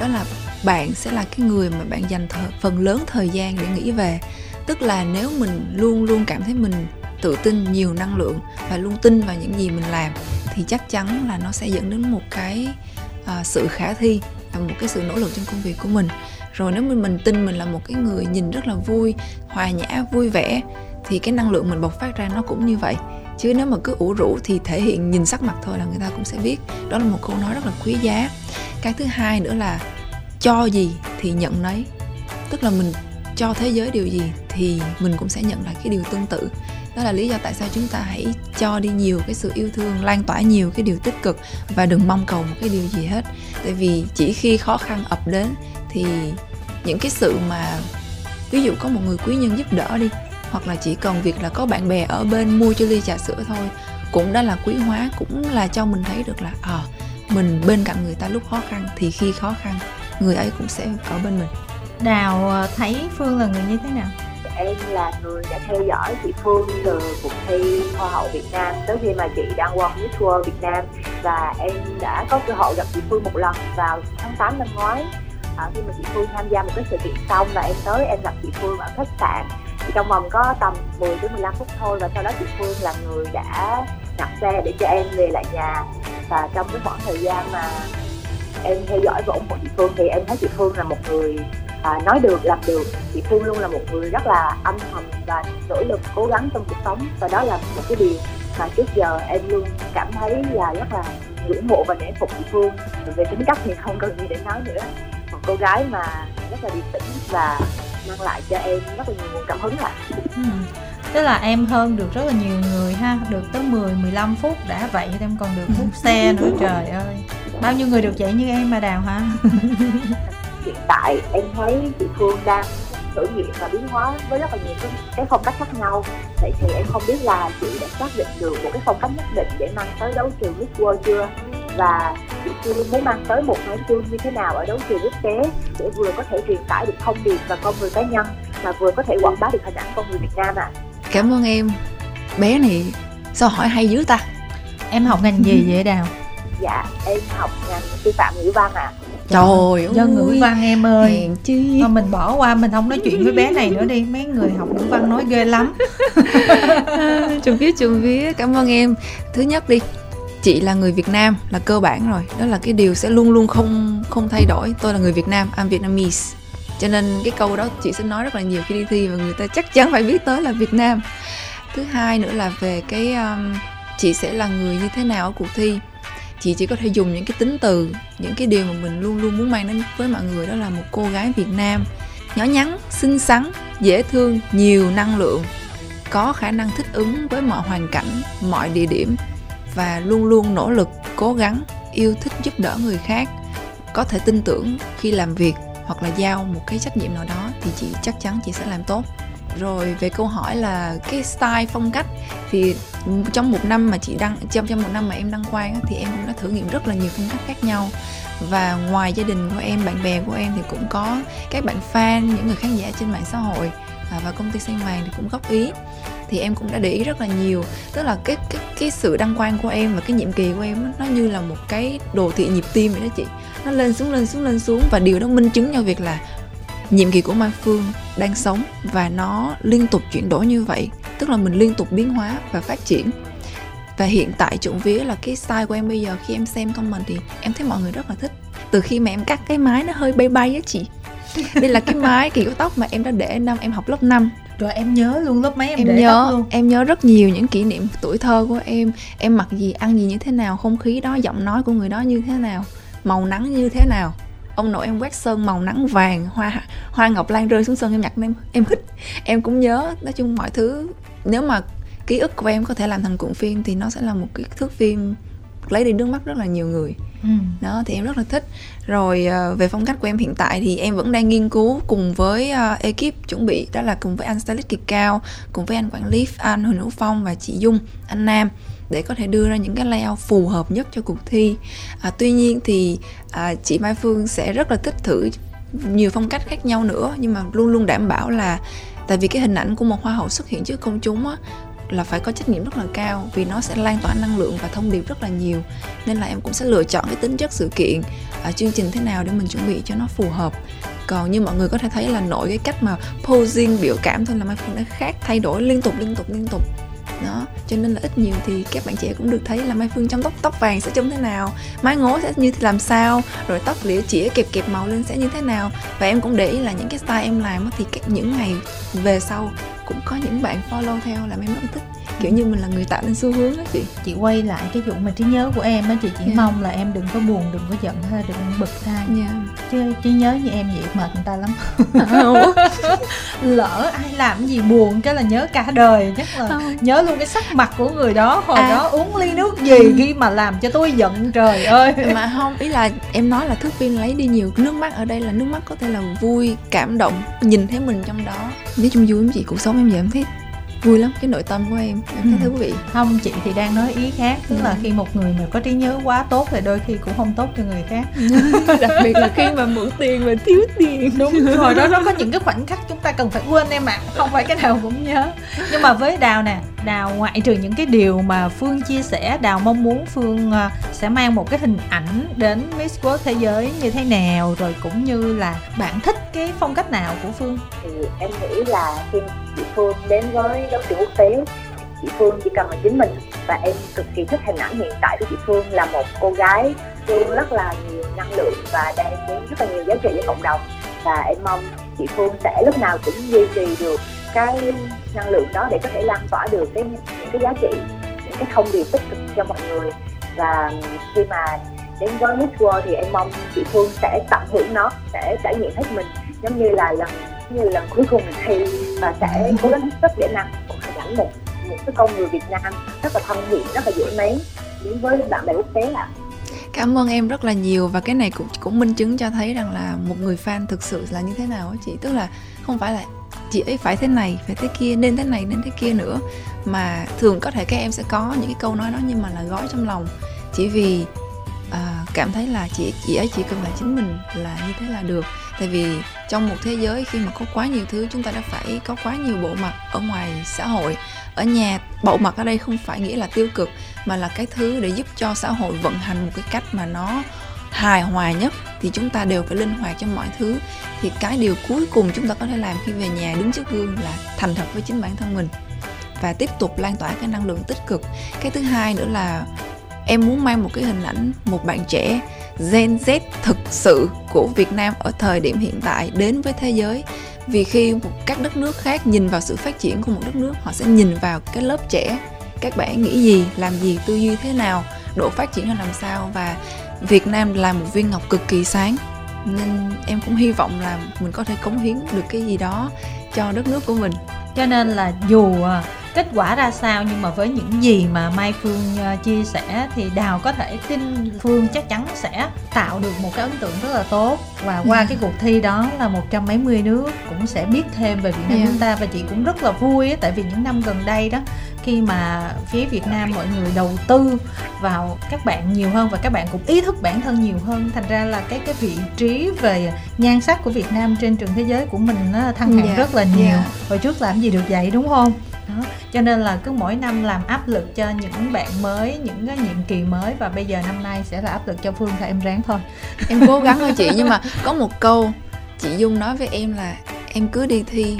đó là bạn sẽ là cái người mà bạn dành th- phần lớn thời gian để nghĩ về. Tức là nếu mình luôn luôn cảm thấy mình tự tin, nhiều năng lượng và luôn tin vào những gì mình làm thì chắc chắn là nó sẽ dẫn đến một cái uh, sự khả thi và một cái sự nỗ lực trong công việc của mình. Rồi nếu mình, mình tin mình là một cái người nhìn rất là vui, hòa nhã, vui vẻ thì cái năng lượng mình bộc phát ra nó cũng như vậy. Chứ nếu mà cứ ủ rũ thì thể hiện nhìn sắc mặt thôi là người ta cũng sẽ biết. Đó là một câu nói rất là quý giá. Cái thứ hai nữa là cho gì thì nhận nấy. Tức là mình cho thế giới điều gì thì mình cũng sẽ nhận lại cái điều tương tự. Đó là lý do tại sao chúng ta hãy cho đi nhiều cái sự yêu thương, lan tỏa nhiều cái điều tích cực và đừng mong cầu một cái điều gì hết. Tại vì chỉ khi khó khăn ập đến thì những cái sự mà ví dụ có một người quý nhân giúp đỡ đi, hoặc là chỉ cần việc là có bạn bè ở bên mua cho ly trà sữa thôi cũng đã là quý hóa, cũng là cho mình thấy được là à, mình bên cạnh người ta lúc khó khăn thì khi khó khăn người ấy cũng sẽ ở bên mình. Đào thấy Phương là người như thế nào? Em là người đã theo dõi chị Phương từ cuộc thi Hoa hậu Việt Nam tới khi mà chị đang qua Miss World Việt Nam, và em đã có cơ hội gặp chị Phương một lần vào tháng tám năm ngoái. À, khi mà chị Phương tham gia một cái sự kiện xong và em tới em gặp chị Phương ở khách sạn. Thì trong vòng có tầm mười đến mười lăm phút thôi và sau đó chị Phương là người đã đặt xe để cho em về lại nhà. Và trong cái khoảng thời gian mà em theo dõi và ủng hộ chị Phương thì em thấy chị Phương là một người à, nói được, làm được. Chị Phương luôn là một người rất là âm thầm và nỗ lực, cố gắng trong cuộc sống. Và đó là một cái điều mà trước giờ em luôn cảm thấy là rất là ngưỡng mộ và nể phục chị Phương. Về tính cách thì không cần gì để nói nữa. Một cô gái mà rất là điềm tĩnh và mang lại cho em rất là nhiều nguồn cảm hứng ạ. Ừ. Tức là em hơn được rất là nhiều người ha, được tới mười, mười lăm phút đã vậy em còn được hút xe nữa, trời ơi. Bao nhiêu người được vậy như em mà Đào hả? Hiện tại em thấy chị Phương đang thử nghiệm và biến hóa với rất là nhiều cái phong cách khác nhau. Vậy thì em không biết là chị đã xác định được một cái phong cách nhất định để mang tới đấu trường Miss World chưa? Và chị Phương muốn mang tới một nội dung như thế nào ở đấu trường quốc tế để vừa có thể truyền tải được thông điệp và con người cá nhân mà vừa có thể quảng bá được hình ảnh con người Việt Nam ạ. À. Cảm ơn em. Bé này sao hỏi hay dữ ta? Em học ngành gì vậy Đào? Dạ, em học ngành sư phạm ngữ văn ạ. À. Trời ơi, ngữ văn em ơi. Thôi mình bỏ qua, mình không nói chuyện với bé này nữa đi. Mấy người học ngữ văn nói ghê lắm. Trùng vía, trùng vía. Cảm ơn em. Thứ nhất đi, chị là người Việt Nam là cơ bản rồi. Đó là cái điều sẽ luôn luôn không không thay đổi. Tôi là người Việt Nam, I'm Vietnamese. Cho nên cái câu đó chị sẽ nói rất là nhiều khi đi thi và người ta chắc chắn phải biết tới là Việt Nam. Thứ hai nữa là về cái um, chị sẽ là người như thế nào ở cuộc thi. Chị chỉ có thể dùng những cái tính từ, những cái điều mà mình luôn luôn muốn mang đến với mọi người, đó là một cô gái Việt Nam nhỏ nhắn, xinh xắn, dễ thương, nhiều năng lượng, có khả năng thích ứng với mọi hoàn cảnh, mọi địa điểm và luôn luôn nỗ lực, cố gắng, yêu thích giúp đỡ người khác, có thể tin tưởng khi làm việc hoặc là giao một cái trách nhiệm nào đó thì chị chắc chắn chị sẽ làm tốt. Rồi về câu hỏi là cái style, phong cách thì trong một năm mà chị đăng trong trong một năm mà em đăng quang á, thì em cũng đã thử nghiệm rất là nhiều phong cách khác nhau. Và ngoài gia đình của em, bạn bè của em thì cũng có các bạn fan, những người khán giả trên mạng xã hội và công ty Sen Vàng thì cũng góp ý. Thì em cũng đã để ý rất là nhiều. Tức là cái cái cái sự đăng quang của em và cái nhiệm kỳ của em nó như là một cái đồ thị nhịp tim vậy đó chị. Nó lên xuống lên xuống lên xuống và điều đó minh chứng cho việc là nhiệm kỳ của Mai Phương đang sống và nó liên tục chuyển đổi như vậy, tức là mình liên tục biến hóa và phát triển. Và hiện tại trộm vía là cái style của em bây giờ, khi em xem comment thì em thấy mọi người rất là thích. Từ khi mà em cắt cái mái nó hơi bay bay á chị. Đây là cái mái kiểu tóc mà em đã để năm em học lớp năm. Rồi em nhớ luôn lớp mấy em, em để nhớ, tóc luôn. Em nhớ rất nhiều những kỷ niệm tuổi thơ của em. Em mặc gì, ăn gì như thế nào, không khí đó, giọng nói của người đó như thế nào, màu nắng như thế nào. Ông nội em quét sơn màu nắng vàng, hoa hoa ngọc lan rơi xuống sân em nhặt em em hít. Em cũng nhớ, nói chung mọi thứ. Nếu mà ký ức của em có thể làm thành cuộn phim thì nó sẽ là một cái thước phim lấy đi nước mắt rất là nhiều người. Ừ. Đó thì em rất là thích. Rồi về phong cách của em hiện tại thì em vẫn đang nghiên cứu cùng với uh, ekip chuẩn bị, đó là cùng với anh stylist Kiệt Cao, cùng với anh quản lý anh Huỳnh Hữu Phong và chị Dung, anh Nam, để có thể đưa ra những cái layout phù hợp nhất cho cuộc thi. À, tuy nhiên thì à, chị Mai Phương sẽ rất là thích thử nhiều phong cách khác nhau nữa, nhưng mà luôn luôn đảm bảo là, tại vì cái hình ảnh của một hoa hậu xuất hiện trước công chúng á, là phải có trách nhiệm rất là cao, vì nó sẽ lan tỏa năng lượng và thông điệp rất là nhiều. Nên là em cũng sẽ lựa chọn cái tính chất sự kiện, à, chương trình thế nào để mình chuẩn bị cho nó phù hợp. Còn như mọi người có thể thấy là nội cái cách mà posing, biểu cảm thôi là Mai Phương đã khác, thay đổi liên tục liên tục liên tục. Đó, cho nên là ít nhiều thì các bạn trẻ cũng được thấy là Mai Phương trong tóc tóc vàng sẽ trông thế nào, mái ngố sẽ như làm sao, rồi tóc lĩa chĩa kẹp kẹp màu lên sẽ như thế nào. Và em cũng để ý là những cái style em làm thì các, những ngày về sau cũng có những bạn follow theo, làm em rất thích. Kiểu như mình là người tạo nên xu hướng đó chị. Chị quay lại cái vụ mà trí nhớ của em á chị, chỉ yeah. mong là em đừng có buồn, đừng có giận hay đừng bực ra yeah. Chứ trí nhớ như em vậy mệt người ta lắm. Lỡ ai làm gì buồn cái là nhớ cả đời, chắc là không. Nhớ luôn cái sắc mặt của người đó hồi à. Đó uống ly nước gì khi mà làm cho tôi giận, trời ơi. Mà không, ý là em nói là thước phim lấy đi nhiều nước mắt, ở đây là nước mắt có thể là vui, cảm động, nhìn thấy mình trong đó. Nói chung vui lắm chị, cuộc sống em giờ em thấy vui lắm, cái nội tâm của em, em thấy ừ. thú vị. Không, chị thì đang nói ý khác, tức ừ. là khi một người mà có trí nhớ quá tốt thì đôi khi cũng không tốt cho người khác. Đặc biệt là khi mà mượn tiền và thiếu tiền. Đúng rồi, đó, đó có những cái khoảnh khắc chúng ta cần phải quên em ạ, à. Không phải cái nào cũng nhớ. Nhưng mà với Đào nè, Đào ngoại trừ những cái điều mà Phương chia sẻ, Đào mong muốn Phương sẽ mang một cái hình ảnh đến Miss World thế giới như thế nào, rồi cũng như là bạn thích cái phong cách nào của Phương? Thì em nghĩ là khi chị Phương đến với đấu trường quốc tế, chị Phương chỉ cần là chính mình, và em cực kỳ thích hình ảnh hiện tại của chị Phương là một cô gái Phương rất là nhiều năng lượng và đem đến rất là nhiều giá trị cho cộng đồng, và em mong chị Phương sẽ lúc nào cũng duy trì được cái năng lượng đó để có thể lan tỏa được cái, những cái giá trị, những cái thông điệp tích cực cho mọi người. Và khi mà đến với Miss World thì em mong chị Phương sẽ tận hưởng nó, sẽ trải nghiệm hết mình, giống như là lần như lần cuối cùng mình thi, và sẽ cố gắng hết sức để năng một hình ảnh một một cái con người Việt Nam rất là thân thiện, rất là dễ mến đến với bạn bè quốc tế ạ. À. Cảm ơn em rất là nhiều, và cái này cũng cũng minh chứng cho thấy rằng là một người fan thực sự là như thế nào á chị, tức là không phải là chị ấy phải thế này, phải thế kia, nên thế này, nên thế kia nữa. Mà thường có thể các em sẽ có những cái câu nói đó nhưng mà là gói trong lòng, chỉ vì à, cảm thấy là chị, chị ấy chỉ cần là chính mình là như thế là được. Tại vì trong một thế giới khi mà có quá nhiều thứ, chúng ta đã phải có quá nhiều bộ mặt ở ngoài xã hội. Ở nhà, bộ mặt ở đây không phải nghĩa là tiêu cực, mà là cái thứ để giúp cho xã hội vận hành một cái cách mà nó hài hòa nhất, thì chúng ta đều phải linh hoạt trong mọi thứ. Thì cái điều cuối cùng chúng ta có thể làm khi về nhà đứng trước gương là thành thật với chính bản thân mình và tiếp tục lan tỏa cái năng lượng tích cực. Cái thứ hai nữa là em muốn mang một cái hình ảnh một bạn trẻ Gen Z thực sự của Việt Nam ở thời điểm hiện tại đến với thế giới. Vì khi các đất nước khác nhìn vào sự phát triển của một đất nước, họ sẽ nhìn vào cái lớp trẻ, các bạn nghĩ gì, làm gì, tư duy thế nào, độ phát triển là làm sao. Và Việt Nam là một viên ngọc cực kỳ sáng, nên em cũng hy vọng là mình có thể cống hiến được cái gì đó cho đất nước của mình. Cho nên là dù kết quả ra sao, nhưng mà với những gì mà Mai Phương chia sẻ thì Đào có thể tin Phương chắc chắn sẽ tạo được một cái ấn tượng rất là tốt. Và qua ừ. cái cuộc thi đó là một trăm mấy mươi nước cũng sẽ biết thêm về Việt Nam yeah. chúng ta. Và chị cũng rất là vui ấy, tại vì những năm gần đây đó, khi mà phía Việt Nam mọi người đầu tư vào các bạn nhiều hơn và các bạn cũng ý thức bản thân nhiều hơn, thành ra là cái cái vị trí về nhan sắc của Việt Nam trên trường thế giới của mình nó thăng hạng yeah. rất là nhiều. yeah. Hồi trước làm gì được vậy, đúng không? Đó. Cho nên là cứ mỗi năm làm áp lực cho những bạn mới, những cái nhiệm kỳ mới, và bây giờ năm nay sẽ là áp lực cho Phương, thì em ráng thôi. Em cố gắng thôi chị. Nhưng mà có một câu Chị Dung nói với em là em cứ đi thi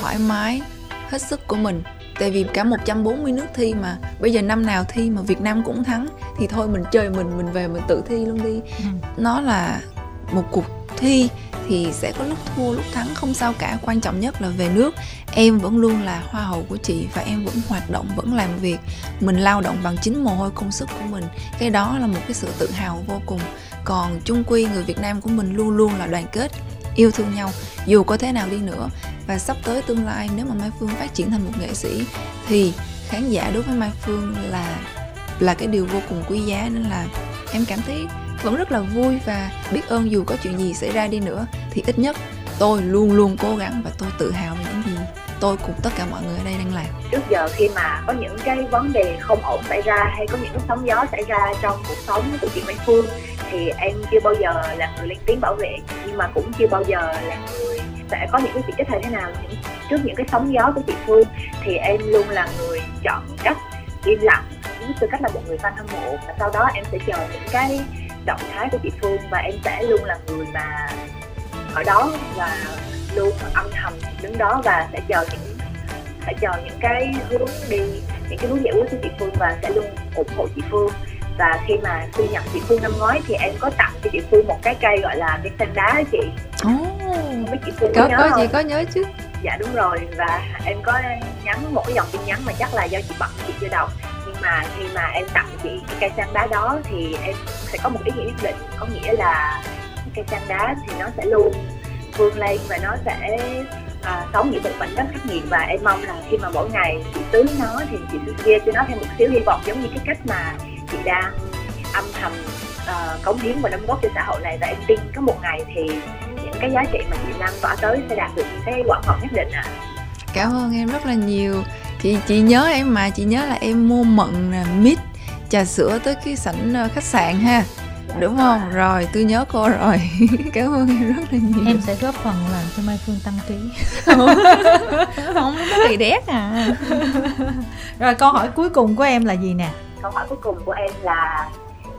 thoải mái, hết sức của mình. Tại vì cả một trăm bốn mươi nước thi mà, bây giờ năm nào thi mà Việt Nam cũng thắng thì thôi mình chơi mình, mình về mình tự thi luôn đi. Nó là một cuộc thi thì sẽ có lúc thua lúc thắng, không sao cả. Quan trọng nhất là về nước, em vẫn luôn là hoa hậu của chị và em vẫn hoạt động, vẫn làm việc. Mình lao động bằng chính mồ hôi công sức của mình, cái đó là một cái sự tự hào vô cùng. Còn chung quy người Việt Nam của mình luôn luôn là đoàn kết, yêu thương nhau dù có thế nào đi nữa. Và sắp tới tương lai nếu mà Mai Phương phát triển thành một nghệ sĩ thì khán giả đối với Mai Phương là là cái điều vô cùng quý giá, nên là em cảm thấy vẫn rất là vui và biết ơn. Dù có chuyện gì xảy ra đi nữa thì ít nhất tôi luôn luôn cố gắng và tôi tự hào về những gì tôi cùng tất cả mọi người ở đây đang làm. Trước giờ khi mà có những cái vấn đề không ổn xảy ra hay có những cái sóng gió xảy ra trong cuộc sống của chị Mai Phương thì em chưa bao giờ là người lên tiếng bảo vệ, nhưng mà cũng chưa bao giờ là người sẽ có những cái chỉ trích hay thế nào. Trước những cái sóng gió của chị Phương thì em luôn là người chọn cách im lặng với tư cách là một người fan hâm mộ, và sau đó em sẽ chờ những cái động thái của chị Phương và em sẽ luôn là người mà ở đó và luôn âm thầm đứng đó và sẽ chờ những phải chờ những cái hướng đi, những cái hướng giải quyết của chị Phương và sẽ luôn ủng hộ chị Phương. Và khi mà sinh nhật chị Phương năm ngoái thì em có tặng cho chị Phương một cái cây gọi là cây xanh đá chị. Ồ, mấy chị Phương có, nhớ có gì có nhớ chứ? Dạ đúng rồi, và em có nhắn một cái dòng tin nhắn mà chắc là do chị bận chị chưa đọc. Nhưng mà khi mà em tặng chị cái cây xanh đá đó thì em sẽ có một ý nghĩa nhất định, có nghĩa là cây xanh đá thì nó sẽ luôn vươn lên và nó sẽ à, sống những bệnh bệnh rất khắc nghiệt, và em mong rằng khi mà mỗi ngày chị tưới nó thì chị sẽ chia cho nó thêm một xíu hy vọng, giống như cái cách mà chị đang âm thầm uh, cống hiến và đóng góp cho xã hội này. Và em tin có một ngày thì những cái giá trị mà chị lan tỏa tới sẽ đạt được những cái quả ngọt nhất định ạ. À. Cảm ơn em rất là nhiều. Chị chị nhớ em mà, chị nhớ là em mua mận mít trà sữa tới cái sảnh khách sạn ha. Dạ, đúng không? À. Rồi, tôi nhớ cô rồi. Cảm ơn em rất là nhiều. Em sẽ góp phần làm cho Mai Phương tăng ký. Không, nó kỳ đét à. Rồi, câu hỏi cuối cùng của em là gì nè? Câu hỏi cuối cùng của em là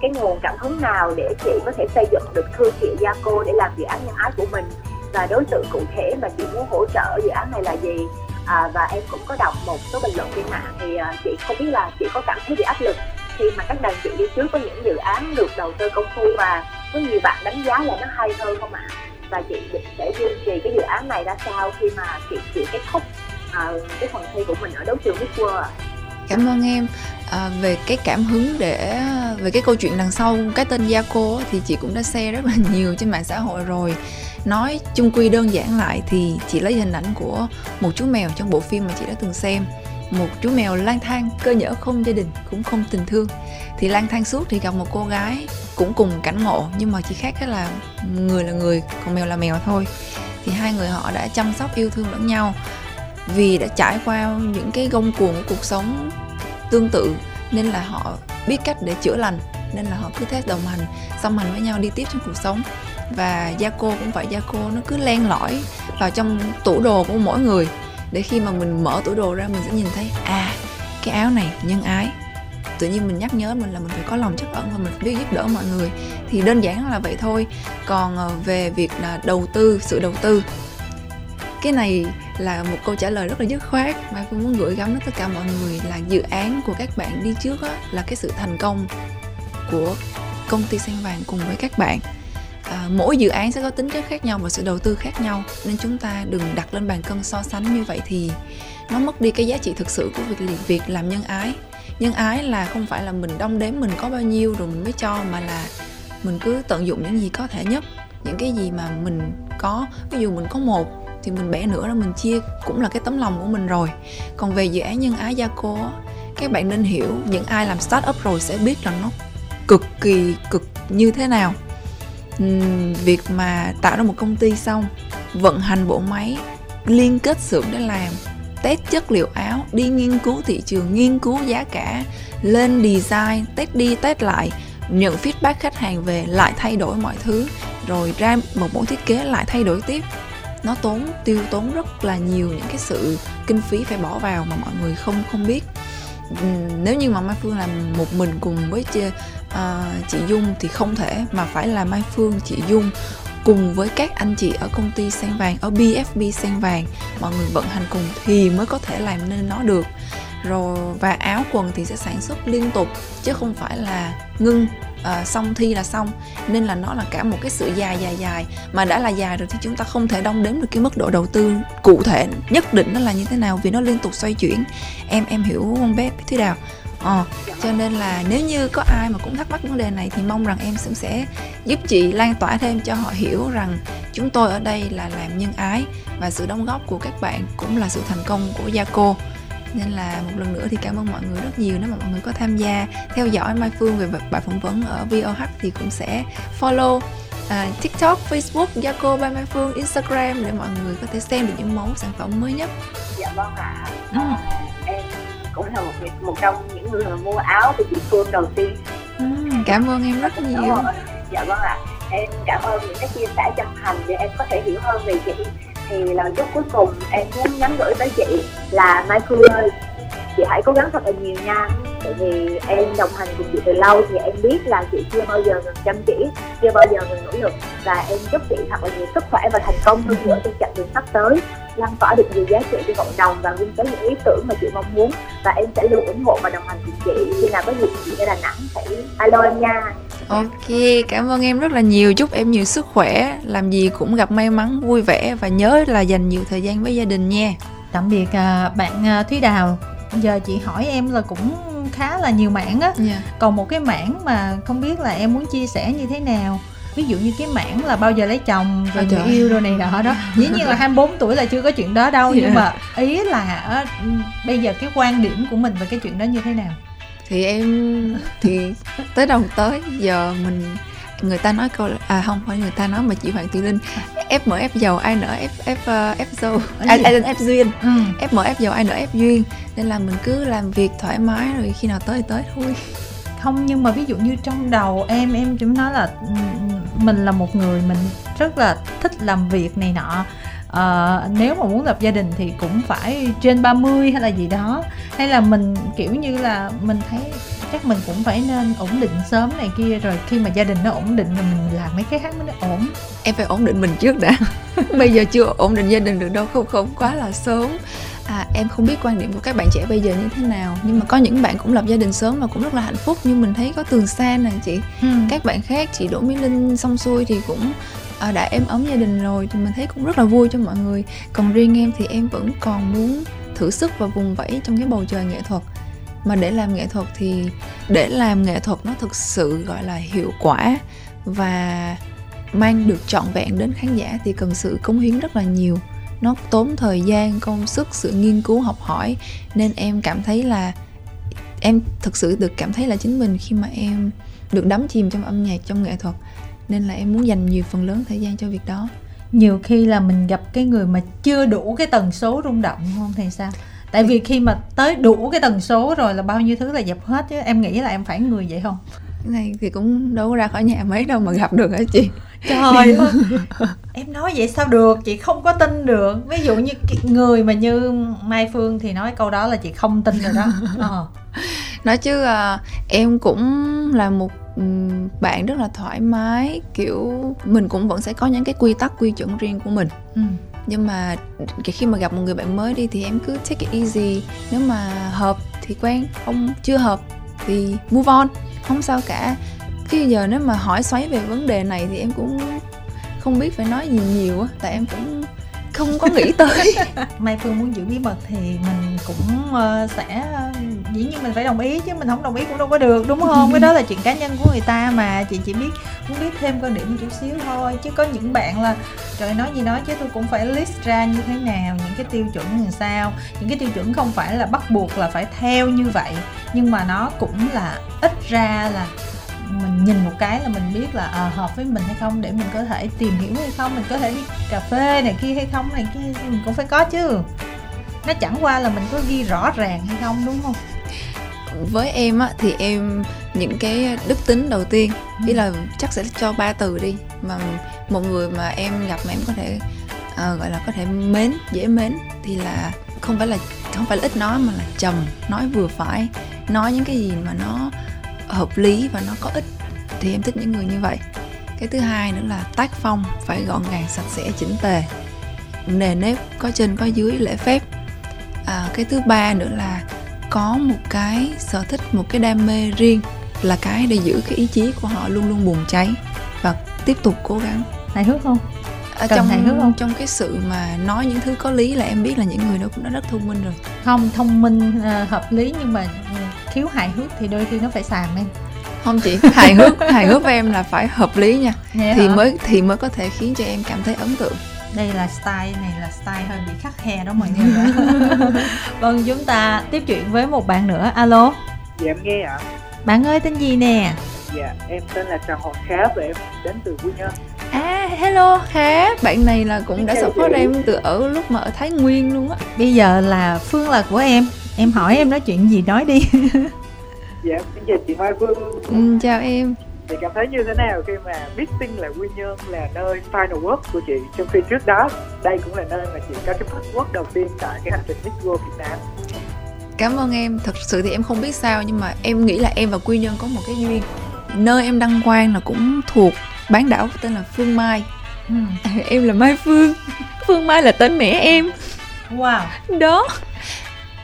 cái nguồn cảm hứng nào để chị có thể xây dựng được thương hiệu Gia Cô để làm dự án nhân ái của mình, và đối tượng cụ thể mà chị muốn hỗ trợ dự án này là gì? À, và em cũng có đọc một số bình luận trên mạng thì à, chị không biết là chị có cảm thấy bị áp lực khi mà các đàn chị đi trước có những dự án được đầu tư công phu và có nhiều bạn đánh giá là nó hay hơn không ạ? À? Và chị định sẽ duy trì cái dự án này ra sao khi mà chị chịu kết thúc à, cái phần thi của mình ở đấu trường Miss World? Cảm ơn em. À, về cái cảm hứng để về cái câu chuyện đằng sau cái tên Gia Cô thì chị cũng đã share rất là nhiều trên mạng xã hội rồi. Nói chung quy đơn giản lại thì chị lấy hình ảnh của một chú mèo trong bộ phim mà chị đã từng xem, một chú mèo lang thang cơ nhỡ không gia đình cũng không tình thương, thì lang thang suốt thì gặp một cô gái cũng cùng cảnh ngộ nhưng mà chỉ khác cái là người là người còn mèo là mèo thôi, thì hai người họ đã chăm sóc yêu thương lẫn nhau. Vì đã trải qua những cái gông cuồng của cuộc sống tương tự nên là họ biết cách để chữa lành, nên là họ cứ thế đồng hành song hành với nhau đi tiếp trong cuộc sống. Và Gia Cô cũng vậy, Gia Cô nó cứ len lỏi vào trong tủ đồ của mỗi người để khi mà mình mở tủ đồ ra mình sẽ nhìn thấy à cái áo này nhân ái, tự nhiên mình nhắc nhớ mình là mình phải có lòng trắc ẩn và mình phải biết giúp đỡ mọi người. Thì đơn giản là vậy thôi. Còn về việc là đầu tư, sự đầu tư, cái này là một câu trả lời rất là dứt khoát mà Phương muốn gửi gắm đến tất cả mọi người là dự án của các bạn đi trước đó, là cái sự thành công của công ty Sen Vàng cùng với các bạn. À, mỗi dự án sẽ có tính chất khác nhau và sự đầu tư khác nhau, nên chúng ta đừng đặt lên bàn cân so sánh, như vậy thì nó mất đi cái giá trị thực sự của việc, việc làm nhân ái. Nhân ái là không phải là mình đong đếm mình có bao nhiêu rồi mình mới cho, mà là mình cứ tận dụng những gì có thể nhất, những cái gì mà mình có. Ví dụ mình có một thì mình bẻ nữa ra mình chia cũng là cái tấm lòng của mình rồi. Còn về dự án nhân ái Gia Cô, các bạn nên hiểu, những ai làm start up rồi sẽ biết rằng nó cực kỳ cực như thế nào. Việc mà tạo ra một công ty xong, vận hành bộ máy, liên kết xưởng để làm, test chất liệu áo, đi nghiên cứu thị trường, nghiên cứu giá cả, lên design, test đi test lại, nhận feedback khách hàng về, lại thay đổi mọi thứ, rồi ra một mẫu thiết kế lại thay đổi tiếp. Nó tốn tiêu tốn rất là nhiều những cái sự kinh phí phải bỏ vào mà mọi người không không biết. Nếu như mà Mai Phương làm một mình cùng với chị, uh, chị Dung thì không thể, mà phải là Mai Phương, chị Dung cùng với các anh chị ở công ty Sen Vàng, ở bê ép bê Sen Vàng, mọi người vận hành cùng thì mới có thể làm nên nó được. Rồi và áo quần thì sẽ sản xuất liên tục chứ không phải là ngưng uh, xong thi là xong, nên là nó là cả một cái sự dài dài dài, mà đã là dài rồi thì chúng ta không thể đong đếm được cái mức độ đầu tư cụ thể nhất định nó là như thế nào vì nó liên tục xoay chuyển. Em em hiểu không bé Thúy Đào? Ờ, cho nên là nếu như có ai mà cũng thắc mắc vấn đề này thì mong rằng em sẽ giúp chị lan tỏa thêm cho họ hiểu rằng chúng tôi ở đây là làm nhân ái và sự đóng góp của các bạn cũng là sự thành công của Gia Cô. Nên là một lần nữa thì cảm ơn mọi người rất nhiều. Nếu mà mọi người có tham gia theo dõi Mai Phương về bài phỏng vấn ở vê o hát thì cũng sẽ follow uh, TikTok, Facebook Gia Cô Ba Mai Phương, Instagram để mọi người có thể xem được những mẫu sản phẩm mới nhất. Dạ vâng ạ. Ừ. Em cũng là một, một trong những người mà mua áo của chị Phương đầu tiên. Ừ, cảm ơn em rất nhiều. Dạ vâng ạ. Em cảm ơn những cái chia sẻ chân thành để em có thể hiểu hơn về chị. Thì lời chúc cuối cùng em muốn nhắn gửi tới chị là Mai Phương ơi, chị hãy cố gắng thật là nhiều nha. Tại vì em đồng hành cùng chị từ lâu thì em biết là chị chưa bao giờ ngừng chăm chỉ, chưa bao giờ ngừng nỗ lực. Và em chúc chị thật là nhiều sức khỏe và thành công hơn nữa trong chặng đường sắp tới, lan tỏa được nhiều giá trị cho cộng đồng và vươn tới những ý tưởng mà chị mong muốn. Và em sẽ luôn ủng hộ và đồng hành cùng chị. Khi nào có dịp chị ở Đà Nẵng hãy alo em nha. Ok, cảm ơn em rất là nhiều. Chúc em nhiều sức khỏe, làm gì cũng gặp may mắn, vui vẻ và nhớ là dành nhiều thời gian với gia đình nha. Tạm biệt bạn Thúy Đào. Giờ chị hỏi em là cũng khá là nhiều mảng á, yeah. Còn một cái mảng mà không biết là em muốn chia sẻ như thế nào, ví dụ như cái mảng là bao giờ lấy chồng rồi người yêu rồi này nọ đó, dĩ nhiên là hai mươi bốn tuổi là chưa có chuyện đó đâu, yeah. Nhưng mà ý là bây giờ cái quan điểm của mình về cái chuyện đó như thế nào? Thì em thì tới đầu tới giờ mình, người ta nói câu là, à không phải người ta nói mà chị Hoàng Thùy Linh, ép mở ép giàu ai nở ép ép ép dâu ai ai ép duyên, ừ. Ép mở ép giàu ai nở ép duyên, nên là mình cứ làm việc thoải mái rồi khi nào tới thì tới thôi. Không, nhưng mà ví dụ như trong đầu em em chúng nói là mình là một người mình rất là thích làm việc này nọ. À, nếu mà muốn lập gia đình thì cũng phải trên ba mươi hay là gì đó, hay là mình kiểu như là mình thấy chắc mình cũng phải nên ổn định sớm này kia, rồi khi mà gia đình nó ổn định là mình làm mấy cái khác mới nó ổn. Em phải ổn định mình trước đã. Bây giờ chưa ổn định gia đình được đâu, không không quá là sớm. À, em không biết quan điểm của các bạn trẻ bây giờ như thế nào, nhưng mà có những bạn cũng lập gia đình sớm và cũng rất là hạnh phúc, như mình thấy có Tường San nè chị, ừ. Các bạn khác, chị Đỗ Mỹ Linh xong xuôi thì cũng à, đã êm ấm gia đình rồi thì mình thấy cũng rất là vui cho mọi người. Còn riêng em thì em vẫn còn muốn thử sức và vùng vẫy trong cái bầu trời nghệ thuật. Mà để làm nghệ thuật thì để làm nghệ thuật nó thực sự gọi là hiệu quả và mang được trọn vẹn đến khán giả thì cần sự cống hiến rất là nhiều. Nó tốn thời gian, công sức, sự nghiên cứu, học hỏi. Nên em cảm thấy là em thực sự được cảm thấy là chính mình khi mà em được đắm chìm trong âm nhạc, trong nghệ thuật. Nên là em muốn dành nhiều phần lớn thời gian cho việc đó. Nhiều khi là mình gặp cái người mà chưa đủ cái tần số rung động không thì sao? Tại vì khi mà tới đủ cái tần số rồi là bao nhiêu thứ là dập hết chứ. Em nghĩ là em phải người vậy không? Cái này thì cũng đâu có ra khỏi nhà mấy đâu mà gặp được hả chị? Trời ơi, em nói vậy sao được, chị không có tin được. Ví dụ như người mà như Mai Phương thì nói câu đó là chị không tin rồi đó. Ờ. Nói chứ à, em cũng là một bạn rất là thoải mái, kiểu mình cũng vẫn sẽ có những cái quy tắc, quy chuẩn riêng của mình, ừ. Nhưng mà khi mà gặp một người bạn mới đi thì em cứ take it easy. Nếu mà hợp thì quen, không chưa hợp thì move on, không sao cả. Chứ giờ nếu mà hỏi xoáy về vấn đề này thì em cũng không biết phải nói gì nhiều á, tại em cũng không có nghĩ tới. Mai Phương muốn giữ bí mật thì mình cũng sẽ dĩ nhiên mình phải đồng ý chứ, mình không đồng ý cũng đâu có được, đúng không? Cái đó là chuyện cá nhân của người ta mà, chị chỉ biết muốn biết thêm quan điểm chút xíu thôi. Chứ có những bạn là trời nói gì nói chứ tôi cũng phải list ra như thế nào, những cái tiêu chuẩn làm sao. Những cái tiêu chuẩn không phải là bắt buộc là phải theo như vậy, nhưng mà nó cũng là ít ra là mình nhìn một cái là mình biết là à, hợp với mình hay không, để mình có thể tìm hiểu hay không, mình có thể đi cà phê này kia hay không, này kia mình cũng phải có chứ. Nó chẳng qua là mình có ghi rõ ràng hay không, đúng không? Với em á, thì em những cái đức tính đầu tiên, ý là chắc sẽ cho ba từ đi, mà một người mà em gặp mà em có thể à, gọi là có thể mến, dễ mến thì là không phải là không phải là ít nói mà là trầm, nói vừa phải, nói những cái gì mà nó hợp lý và nó có ích thì em thích những người như vậy. Cái thứ hai nữa là tác phong phải gọn gàng, sạch sẽ, chỉnh tề, nề nếp, có trên có dưới, lễ phép. À, cái thứ ba nữa là có một cái sở thích, một cái đam mê riêng, là cái để giữ cái ý chí của họ luôn luôn bùng cháy và tiếp tục cố gắng. Hài hước không? Cần trong, hài hước không? Trong cái sự mà nói những thứ có lý là em biết là những người đó cũng đã rất thông minh rồi. Không, thông minh hợp lý nhưng mà thiếu hài hước thì đôi khi nó phải xàm em. Không chị, hài hước hài hước với em là phải hợp lý nha. Thế thì hả? mới thì mới có thể khiến cho em cảm thấy ấn tượng. Đây là style, này là style hơi bị khắt khe đó mọi người. Vâng, chúng ta tiếp chuyện với một bạn nữa. Alo. Dạ em nghe ạ. Bạn ơi tên gì nè? Dạ em tên là Trần Hoàng Khá và em đến từ Quy Nhơn. À hello Khá, bạn này là cũng đã support em từ ở lúc mà ở Thái Nguyên luôn á. Bây giờ là Phương là của em. Em hỏi em nói chuyện gì nói đi. Dạ em chào chị Mai Phương. Ừ, chào em. Chị cảm thấy như thế nào khi mà meeting là Quy Nhơn là nơi final work của chị, trong khi trước đó đây cũng là nơi mà chị có cái first work đầu tiên tại cái hành trình Miss World Việt Nam? Cảm ơn em, thật sự thì em không biết sao nhưng mà em nghĩ là em và Quy Nhơn có một cái duyên. Nơi em đăng quang là cũng thuộc bán đảo tên là Phương Mai. Ừ. À, em là Mai Phương, Phương Mai là tên mẹ em. Wow. Đó.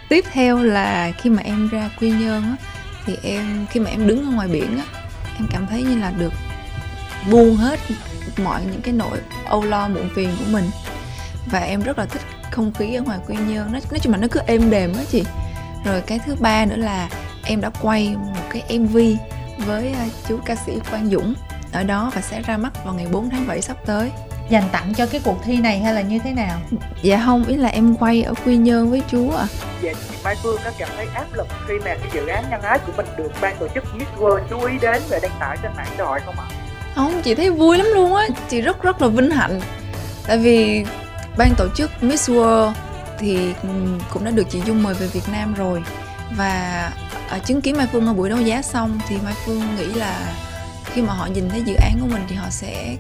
Tiếp theo là khi mà em ra Quy Nhơn á, thì em khi mà em đứng ở ngoài biển á, em cảm thấy như là được buông hết mọi những cái nỗi âu lo muộn phiền của mình. Và em rất là thích không khí ở ngoài Quy Nhơn, nói, nói chung là nó cứ êm đềm á chị. Rồi cái thứ ba nữa là em đã quay một cái em vê với chú ca sĩ Quang Dũng ở đó và sẽ ra mắt vào ngày bốn tháng bảy sắp tới. Dành tặng cho cái cuộc thi này hay là như thế nào? Dạ không, ý là em quay ở Quy Nhơn với chú ạ. À. Dạ chị Mai Phương có cảm thấy áp lực khi mà cái dự án nhân ái của mình được ban tổ chức Miss World chú ý đến và đăng tải trên mạng xã hội không ạ? Không, chị thấy vui lắm luôn á, chị rất rất là vinh hạnh. Tại vì ban tổ chức Miss World thì cũng đã được chị Dung mời về Việt Nam rồi. Và chứng kiến Mai Phương ở buổi đấu giá xong thì Mai Phương nghĩ là khi mà họ nhìn thấy dự án của mình thì họ sẽ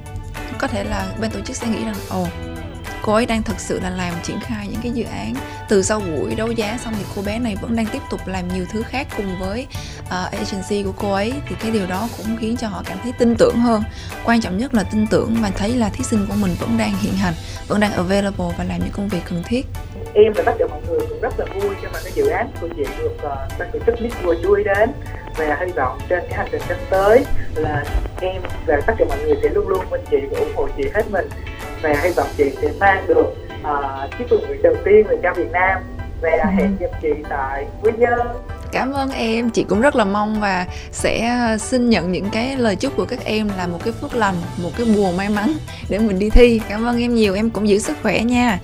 có thể là bên tổ chức sẽ nghĩ rằng ồ, cô ấy đang thực sự là làm triển khai những cái dự án từ sau buổi đấu giá xong thì cô bé này vẫn đang tiếp tục làm nhiều thứ khác cùng với uh, agency của cô ấy, thì cái điều đó cũng khiến cho họ cảm thấy tin tưởng hơn. Quan trọng nhất là tin tưởng và thấy là thí sinh của mình vẫn đang hiện hành, vẫn đang available và làm những công việc cần thiết. Em và tất cả mọi người cũng rất là vui khi mà cái dự án của chị được uh, ban tổ chức Miss World chú ý đến và hy vọng trên cái hành trình sắp tới là em và tất cả mọi người sẽ luôn luôn bên chị và ủng hộ chị hết mình và hy vọng chị sẽ mang được uh, chiếc vòng nguyệt đầu tiên về cho Việt Nam và hẹn gặp chị tại Quy Nhơn. Cảm ơn em, chị cũng rất là mong và sẽ xin nhận những cái lời chúc của các em là một cái phước lành, một cái bùa may mắn để mình đi thi. Cảm ơn em nhiều, em cũng giữ sức khỏe nha.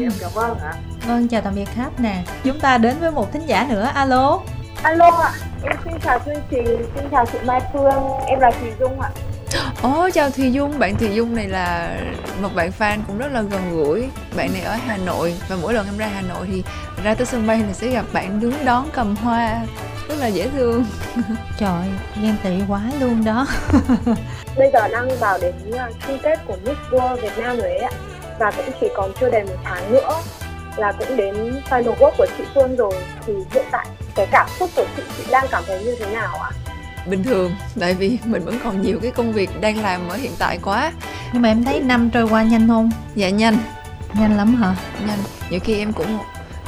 Em cảm ơn ạ. Vâng, chào tạm biệt khách nè. Chúng ta đến với một thính giả nữa. Alo. Alo ạ, em xin chào chương trình, xin chào chị Mai Phương, em là Thùy Dung ạ. Ồ, oh, chào Thùy Dung, bạn Thùy Dung này là một bạn fan cũng rất là gần gũi. Bạn này ở Hà Nội và mỗi lần em ra Hà Nội thì ra tới sân bay thì sẽ gặp bạn đứng đón cầm hoa, rất là dễ thương. Trời, ghen tị quá luôn đó. Bây giờ đang vào đến chung kết của Miss World Việt Nam rồi ấy ạ. Và cũng chỉ còn chưa đầy một tháng nữa là cũng đến final work của chị Phương rồi. Thì hiện tại cái cảm xúc của chị, chị đang cảm thấy như thế nào ạ? Bình thường, tại vì mình vẫn còn nhiều cái công việc đang làm ở hiện tại quá. Nhưng mà em thấy năm trôi qua nhanh không? Dạ nhanh. Nhanh lắm hả? Nhanh, nhiều khi em cũng...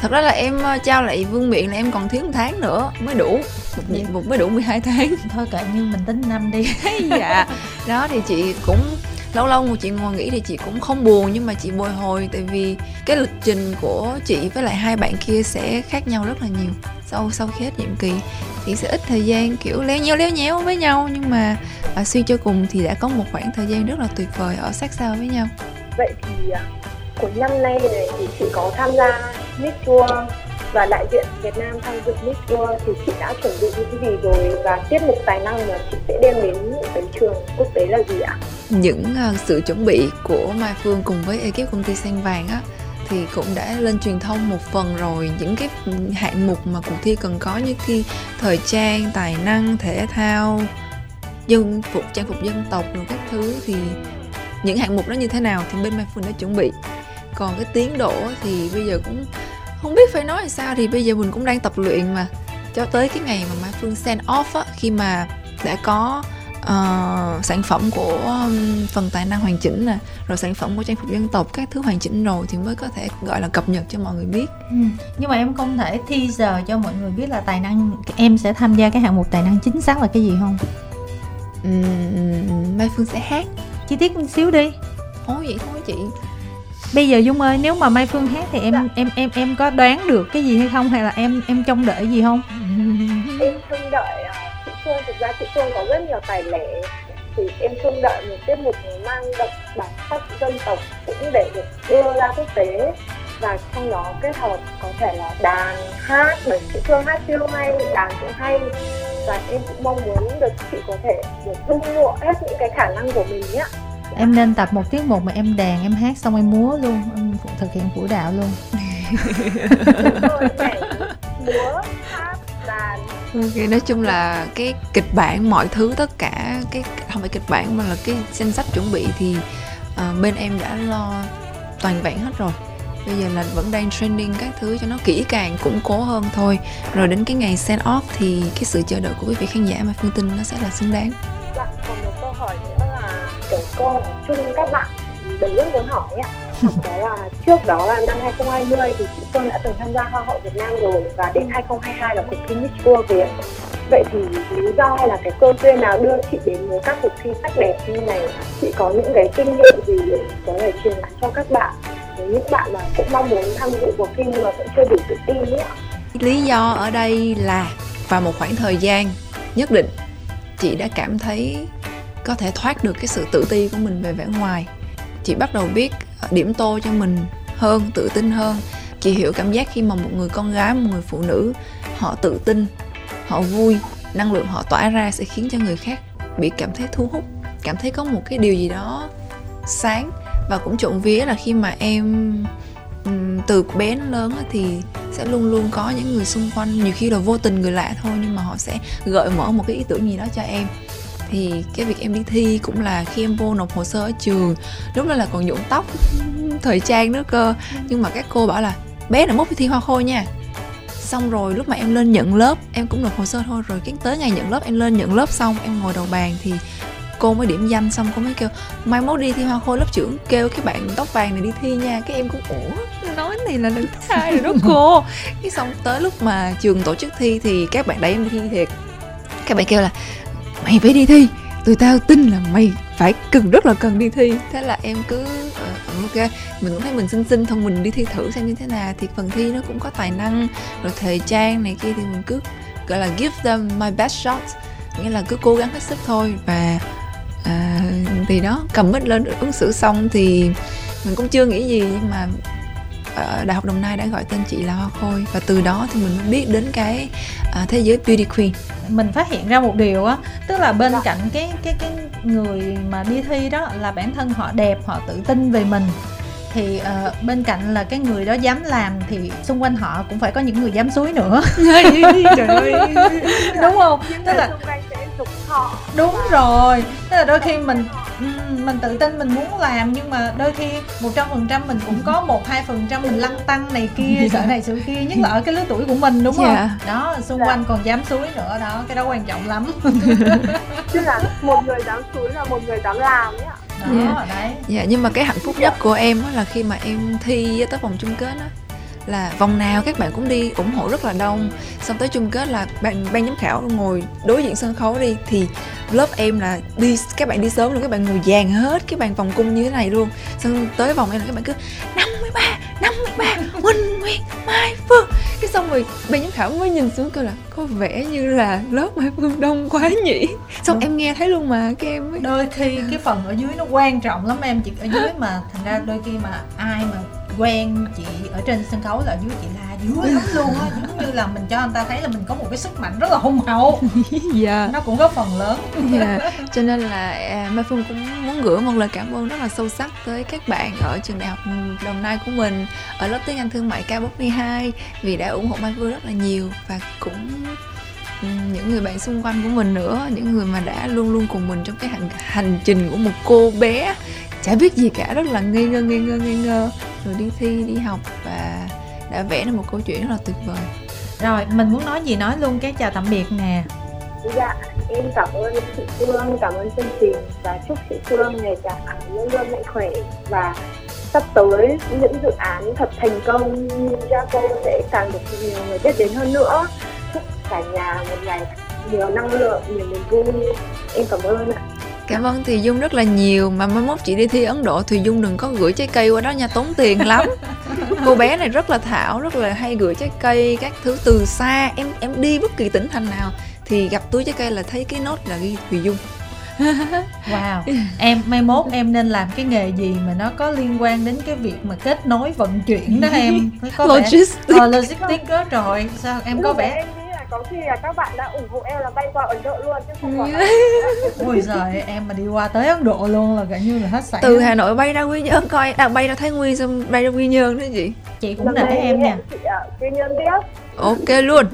Thật ra là em trao lại vương miện là em còn thiếu một tháng nữa mới đủ. Một mới đủ mười hai tháng. Thôi kệ, nhưng mình tính năm đi. Dạ. Đó thì chị cũng... Lâu lâu chị ngồi nghĩ thì chị cũng không buồn nhưng mà chị bồi hồi tại vì cái lịch trình của chị với lại hai bạn kia sẽ khác nhau rất là nhiều. Sau sau khi hết nhiệm kỳ thì sẽ ít thời gian kiểu léo nhéo léo nhéo với nhau nhưng mà à, suy cho cùng thì đã có một khoảng thời gian rất là tuyệt vời ở sát sao với nhau. Vậy thì của năm nay này thì chị có tham gia Miss World và đại diện Việt Nam tham dự Miss World thì chị đã chuẩn bị những cái gì rồi và tiết mục tài năng mà chị sẽ đem đến tới trường quốc tế là gì ạ? Những uh, sự chuẩn bị của Mai Phương cùng với ekip công ty Sen Vàng á thì cũng đã lên truyền thông một phần rồi, những cái hạng mục mà cuộc thi cần có như thi thời trang, tài năng, thể thao, dân phục, trang phục dân tộc rồi các thứ thì những hạng mục đó như thế nào thì bên Mai Phương đã chuẩn bị. Còn cái tiến độ thì bây giờ cũng không biết phải nói là sao, thì bây giờ mình cũng đang tập luyện mà cho tới cái ngày mà Mai Phương send off á, khi mà đã có uh, sản phẩm của phần tài năng hoàn chỉnh nè, rồi sản phẩm của trang phục dân tộc, các thứ hoàn chỉnh rồi thì mới có thể gọi là cập nhật cho mọi người biết. Ừ. Nhưng mà em không thể teaser cho mọi người biết là tài năng em sẽ tham gia cái hạng mục tài năng chính xác là cái gì không? Uhm, Mai Phương sẽ hát. Chi tiết một xíu đi. Ủa vậy thôi chị. Bây giờ Dung ơi, nếu mà Mai Phương hát thì em dạ. em em em có đoán được cái gì hay không, hay là em em trông đợi gì không? Em trông đợi chị Phương, thực ra chị Phương có rất nhiều tài lẻ, thì em trông đợi một tiết mục mang đậm bản sắc dân tộc cũng để được đưa ra quốc tế, và trong đó kết hợp có thể là đàn hát, bởi chị Phương hát siêu hay, đàn cũng hay, và em cũng mong muốn được chị có thể được bung lụa hết những cái khả năng của mình nhé. Em nên tập một tiết mục mà em đàn, em hát xong em múa luôn, em thực hiện vũ đạo luôn. Múa, hát, đàn. Okay, nói chung là cái kịch bản, mọi thứ tất cả, cái không phải kịch bản mà là cái danh sách chuẩn bị thì uh, bên em đã lo toàn vẹn hết rồi. Bây giờ là vẫn đang training các thứ cho nó kỹ càng, củng cố hơn thôi. Rồi đến cái ngày send off thì cái sự chờ đợi của quý vị khán giả mà Phương tin nó sẽ là xứng đáng. Dạ, còn một câu hỏi nữa là kiểu cô chung các bạn đều rất muốn hỏi ấy. Đó là trước đó là năm hai không hai không thì chị Phương đã từng tham gia Hoa hậu Việt Nam rồi, và đến hai không hai hai là cuộc thi Miss World Việt. Vậy thì lý do hay là cái cơ duyên nào đưa chị đến với các cuộc thi sắc đẹp như này? Chị có những cái kinh nghiệm gì để có thể truyền lại cho các bạn, những bạn mà cũng mong muốn tham dự cuộc thi nhưng mà cũng chưa đủ tự tin ấy? Lý do ở đây là vào một khoảng thời gian nhất định chị đã cảm thấy có thể thoát được cái sự tự ti của mình về vẻ ngoài. Chị bắt đầu biết điểm tô cho mình hơn, tự tin hơn. Chị hiểu cảm giác khi mà một người con gái, một người phụ nữ họ tự tin, họ vui, năng lượng họ tỏa ra sẽ khiến cho người khác bị cảm thấy thu hút, cảm thấy có một cái điều gì đó sáng. Và cũng trộm vía là khi mà em từ bé đến lớn thì sẽ luôn luôn có những người xung quanh, nhiều khi là vô tình người lạ thôi, nhưng mà họ sẽ gợi mở một cái ý tưởng gì đó cho em. Thì cái việc em đi thi cũng là khi em vô nộp hồ sơ ở trường, lúc đó là còn nhuộm tóc, thời trang nữa cơ. Nhưng mà các cô bảo là bé là mốt đi thi Hoa Khôi nha. Xong rồi lúc mà em lên nhận lớp, em cũng nộp hồ sơ thôi, rồi cái tới ngày nhận lớp em lên nhận lớp xong em ngồi đầu bàn thì cô mới điểm danh, xong cô mới kêu mai mốt đi thi Hoa Khôi lớp trưởng kêu cái bạn tóc vàng này đi thi nha. Cái em cũng ủa, nói này là lần thứ hai rồi đó cô. Cái xong tới lúc mà trường tổ chức thi thì các bạn đẩy em đi thi thiệt. Các bạn kêu là mày phải đi thi, tụi tao tin là mày phải cần, rất là cần đi thi. Thế là em cứ uh, ok, mình cũng thấy mình xinh xinh thôi, mình đi thi thử xem như thế nào. Thì phần thi nó cũng có tài năng rồi thời trang này kia, thì mình cứ gọi là give them my best shot, nghĩa là cứ cố gắng hết sức thôi. Và À, thì đó, cầm mic lên ứng xử xong thì mình cũng chưa nghĩ gì, nhưng mà ở Đại học Đồng Nai đã gọi tên chị là Hoa Khôi, và từ đó thì mình mới biết đến cái à, thế giới beauty queen. Mình phát hiện ra một điều á, tức là bên cạnh cái cái cái người mà đi thi đó là bản thân họ đẹp, họ tự tin về mình, thì uh, bên cạnh là cái người đó dám làm thì xung quanh họ cũng phải có những người dám suối nữa. Trời ơi, đúng không? Tức là đúng rồi, tức là đôi khi mình mình tự tin mình muốn làm, nhưng mà đôi khi một trăm phần trăm mình cũng có một hai phần trăm mình lăn tăng này kia, sợ này sợ kia, nhất là ở cái lứa tuổi của mình, đúng không? Yeah. Đó, xung quanh còn dám suối nữa đó, cái đó quan trọng lắm. Chứ là một người dám suối là một người dám làm ấy ạ. Dạ, yeah. yeah, nhưng mà cái hạnh phúc nhất của em là khi mà em thi tới vòng chung kết đó, là vòng nào các bạn cũng đi ủng hộ rất là đông. Xong tới chung kết là ban, ban giám khảo ngồi đối diện sân khấu đi, thì lớp em là đi, các bạn đi sớm luôn, các bạn ngồi dàn hết cái bàn vòng cung như thế này luôn. Xong tới vòng em là các bạn cứ năm mươi ba, năm mươi ba, Huỳnh Nguyễn, Mai Phương. Cái xong rồi ban giám khảo mới nhìn xuống coi là có vẻ như là lớp Mai Phương đông quá nhỉ. Xong em nghe thấy luôn mà, cái em ấy... Đôi khi cái phần ở dưới nó quan trọng lắm em, chỉ ở dưới mà thành ra đôi khi mà ai mà quen chị ở trên sân khấu là dưới chị la dữ lắm luôn á, giống như là mình cho người ta thấy là mình có một cái sức mạnh rất là hùng hậu. Yeah. Nó cũng có phần lớn. Yeah. Cho nên là Mai Phương cũng muốn gửi một lời cảm ơn rất là sâu sắc tới các bạn ở trường Đại học Đồng Nai của mình, ở lớp tiếng Anh thương mại K bốn mươi hai, vì đã ủng hộ Mai Phương rất là nhiều, và cũng những người bạn xung quanh của mình nữa, những người mà đã luôn luôn cùng mình trong cái hành, hành trình của một cô bé chả biết gì cả, rất là ngây ngơ ngây ngơ ngây ngơ rồi đi thi đi học, và đã vẽ ra một câu chuyện rất là tuyệt vời. Rồi mình muốn nói gì nói luôn, cái chào tạm biệt nè. Dạ Em cảm ơn chị Phương, cảm ơn chương trình và chúc chị Phương ngày càng luôn luôn mạnh khỏe và sắp tới những dự án thật thành công như Gia Cô sẽ càng được nhiều người biết đến hơn nữa. Chúc cả nhà một ngày nhiều năng lượng, nhiều niềm vui. Em cảm ơn ạ. Cảm ơn Thùy Dung rất là nhiều. Mà mai mốt chị đi thi Ấn Độ, Thùy Dung đừng có gửi trái cây qua đó nha, tốn tiền lắm. Cô bé này rất là thảo, rất là hay gửi trái cây, các thứ từ xa. Em em đi bất kỳ tỉnh thành nào thì gặp túi trái cây là thấy cái nốt là ghi Thùy Dung. Wow, em mai mốt em nên làm cái nghề gì mà nó có liên quan đến cái việc mà kết nối vận chuyển đó em. Có logistics. Ờ, logistics đó rồi. Sao em có vẻ có khi là các bạn đã ủng hộ em là bay qua Ấn Độ luôn chứ không còn. Ôi giời, em mà đi qua tới Ấn Độ luôn là gần như là hết sảy. Từ Hà Nội bay ra Quy Nhơn coi, à, bay ra Thái Nguyên xong bay ra Quy Nhơn đó chị. Chị cũng nể em nha. Chị ở Quy Nhơn tiếp. Ok luôn.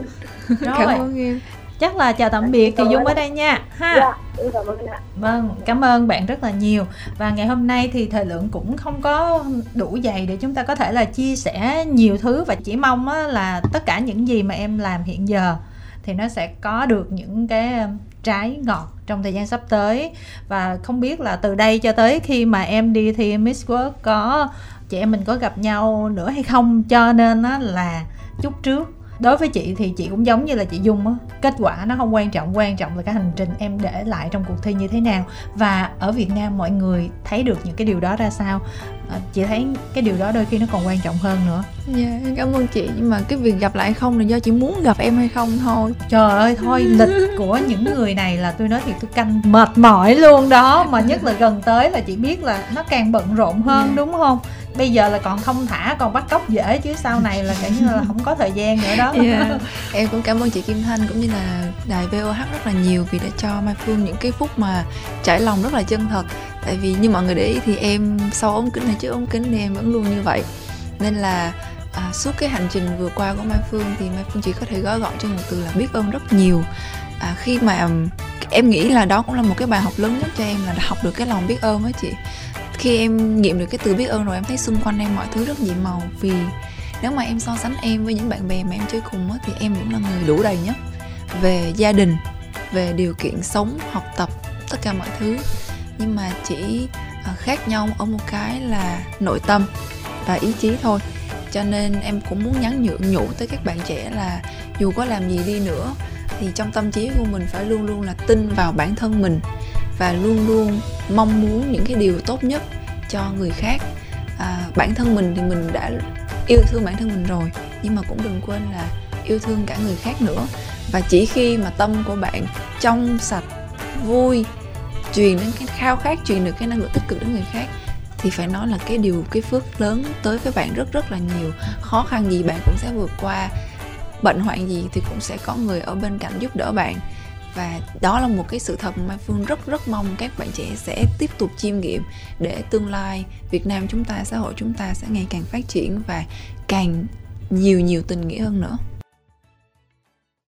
Rồi. Cảm ơn em. Chắc là chào tạm biệt Thùy Dung ở đây nha ha. Dạ, cảm ơn ạ. Vâng, cảm ơn bạn rất là nhiều. Và ngày hôm nay thì thời lượng cũng không có đủ dày để chúng ta có thể là chia sẻ nhiều thứ. Và chỉ mong là tất cả những gì mà em làm hiện giờ thì nó sẽ có được những cái trái ngọt trong thời gian sắp tới. Và không biết là từ đây cho tới khi mà em đi thì Miss World có chị em mình có gặp nhau nữa hay không. Cho nên là chúc trước. Đối với chị thì chị cũng giống như là chị Dung á, kết quả nó không quan trọng, quan trọng là cái hành trình em để lại trong cuộc thi như thế nào. Và ở Việt Nam mọi người thấy được những cái điều đó ra sao. À, chị thấy cái điều đó đôi khi nó còn quan trọng hơn nữa. Dạ, yeah, cảm ơn chị. Nhưng mà cái việc gặp lại không là do chị muốn gặp em hay không thôi. Trời ơi, thôi lịch của những người này là tôi nói thiệt tôi canh mệt mỏi luôn đó. Mà nhất là gần tới là chị biết là nó càng bận rộn hơn, yeah. Đúng không? Bây giờ là còn không thả, còn bắt cóc dễ chứ sau này là kiểu như là không có thời gian nữa đó. Yeah. Em cũng cảm ơn chị Kim Thanh cũng như là đài vê o hát rất là nhiều vì đã cho Mai Phương những cái phút mà trải lòng rất là chân thật. Tại vì như mọi người để ý thì em sau ống kính này trước ống kính thì em vẫn luôn như vậy. Nên là à, suốt cái hành trình vừa qua của Mai Phương thì Mai Phương chỉ có thể gói gọn cho một từ là biết ơn rất nhiều. À, khi mà em nghĩ là đó cũng là một cái bài học lớn nhất cho em là học được cái lòng biết ơn đó chị. Khi em nghiệm được cái từ biết ơn rồi em thấy xung quanh em mọi thứ rất nhiều màu. Vì nếu mà em so sánh em với những bạn bè mà em chơi cùng đó, thì em cũng là người đủ đầy nhất về gia đình, về điều kiện sống, học tập, tất cả mọi thứ. Nhưng mà chỉ khác nhau ở một cái là nội tâm và ý chí thôi. Cho nên em cũng muốn nhắn nhủ, nhủ tới các bạn trẻ là dù có làm gì đi nữa thì trong tâm trí của mình phải luôn luôn là tin vào bản thân mình và luôn luôn mong muốn những cái điều tốt nhất cho người khác. À, bản thân mình thì mình đã yêu thương bản thân mình rồi, nhưng mà cũng đừng quên là yêu thương cả người khác nữa. Và chỉ khi mà tâm của bạn trong sạch, vui, truyền đến cái khao khát, truyền được cái năng lượng tích cực đến người khác thì phải nói là cái điều, cái phước lớn tới với bạn rất rất là nhiều. Khó khăn gì bạn cũng sẽ vượt qua, bệnh hoạn gì thì cũng sẽ có người ở bên cạnh giúp đỡ bạn. Và đó là một cái sự thật Mai Phương rất rất mong các bạn trẻ sẽ tiếp tục chiêm nghiệm để tương lai Việt Nam chúng ta, xã hội chúng ta sẽ ngày càng phát triển và càng nhiều nhiều tình nghĩa hơn nữa.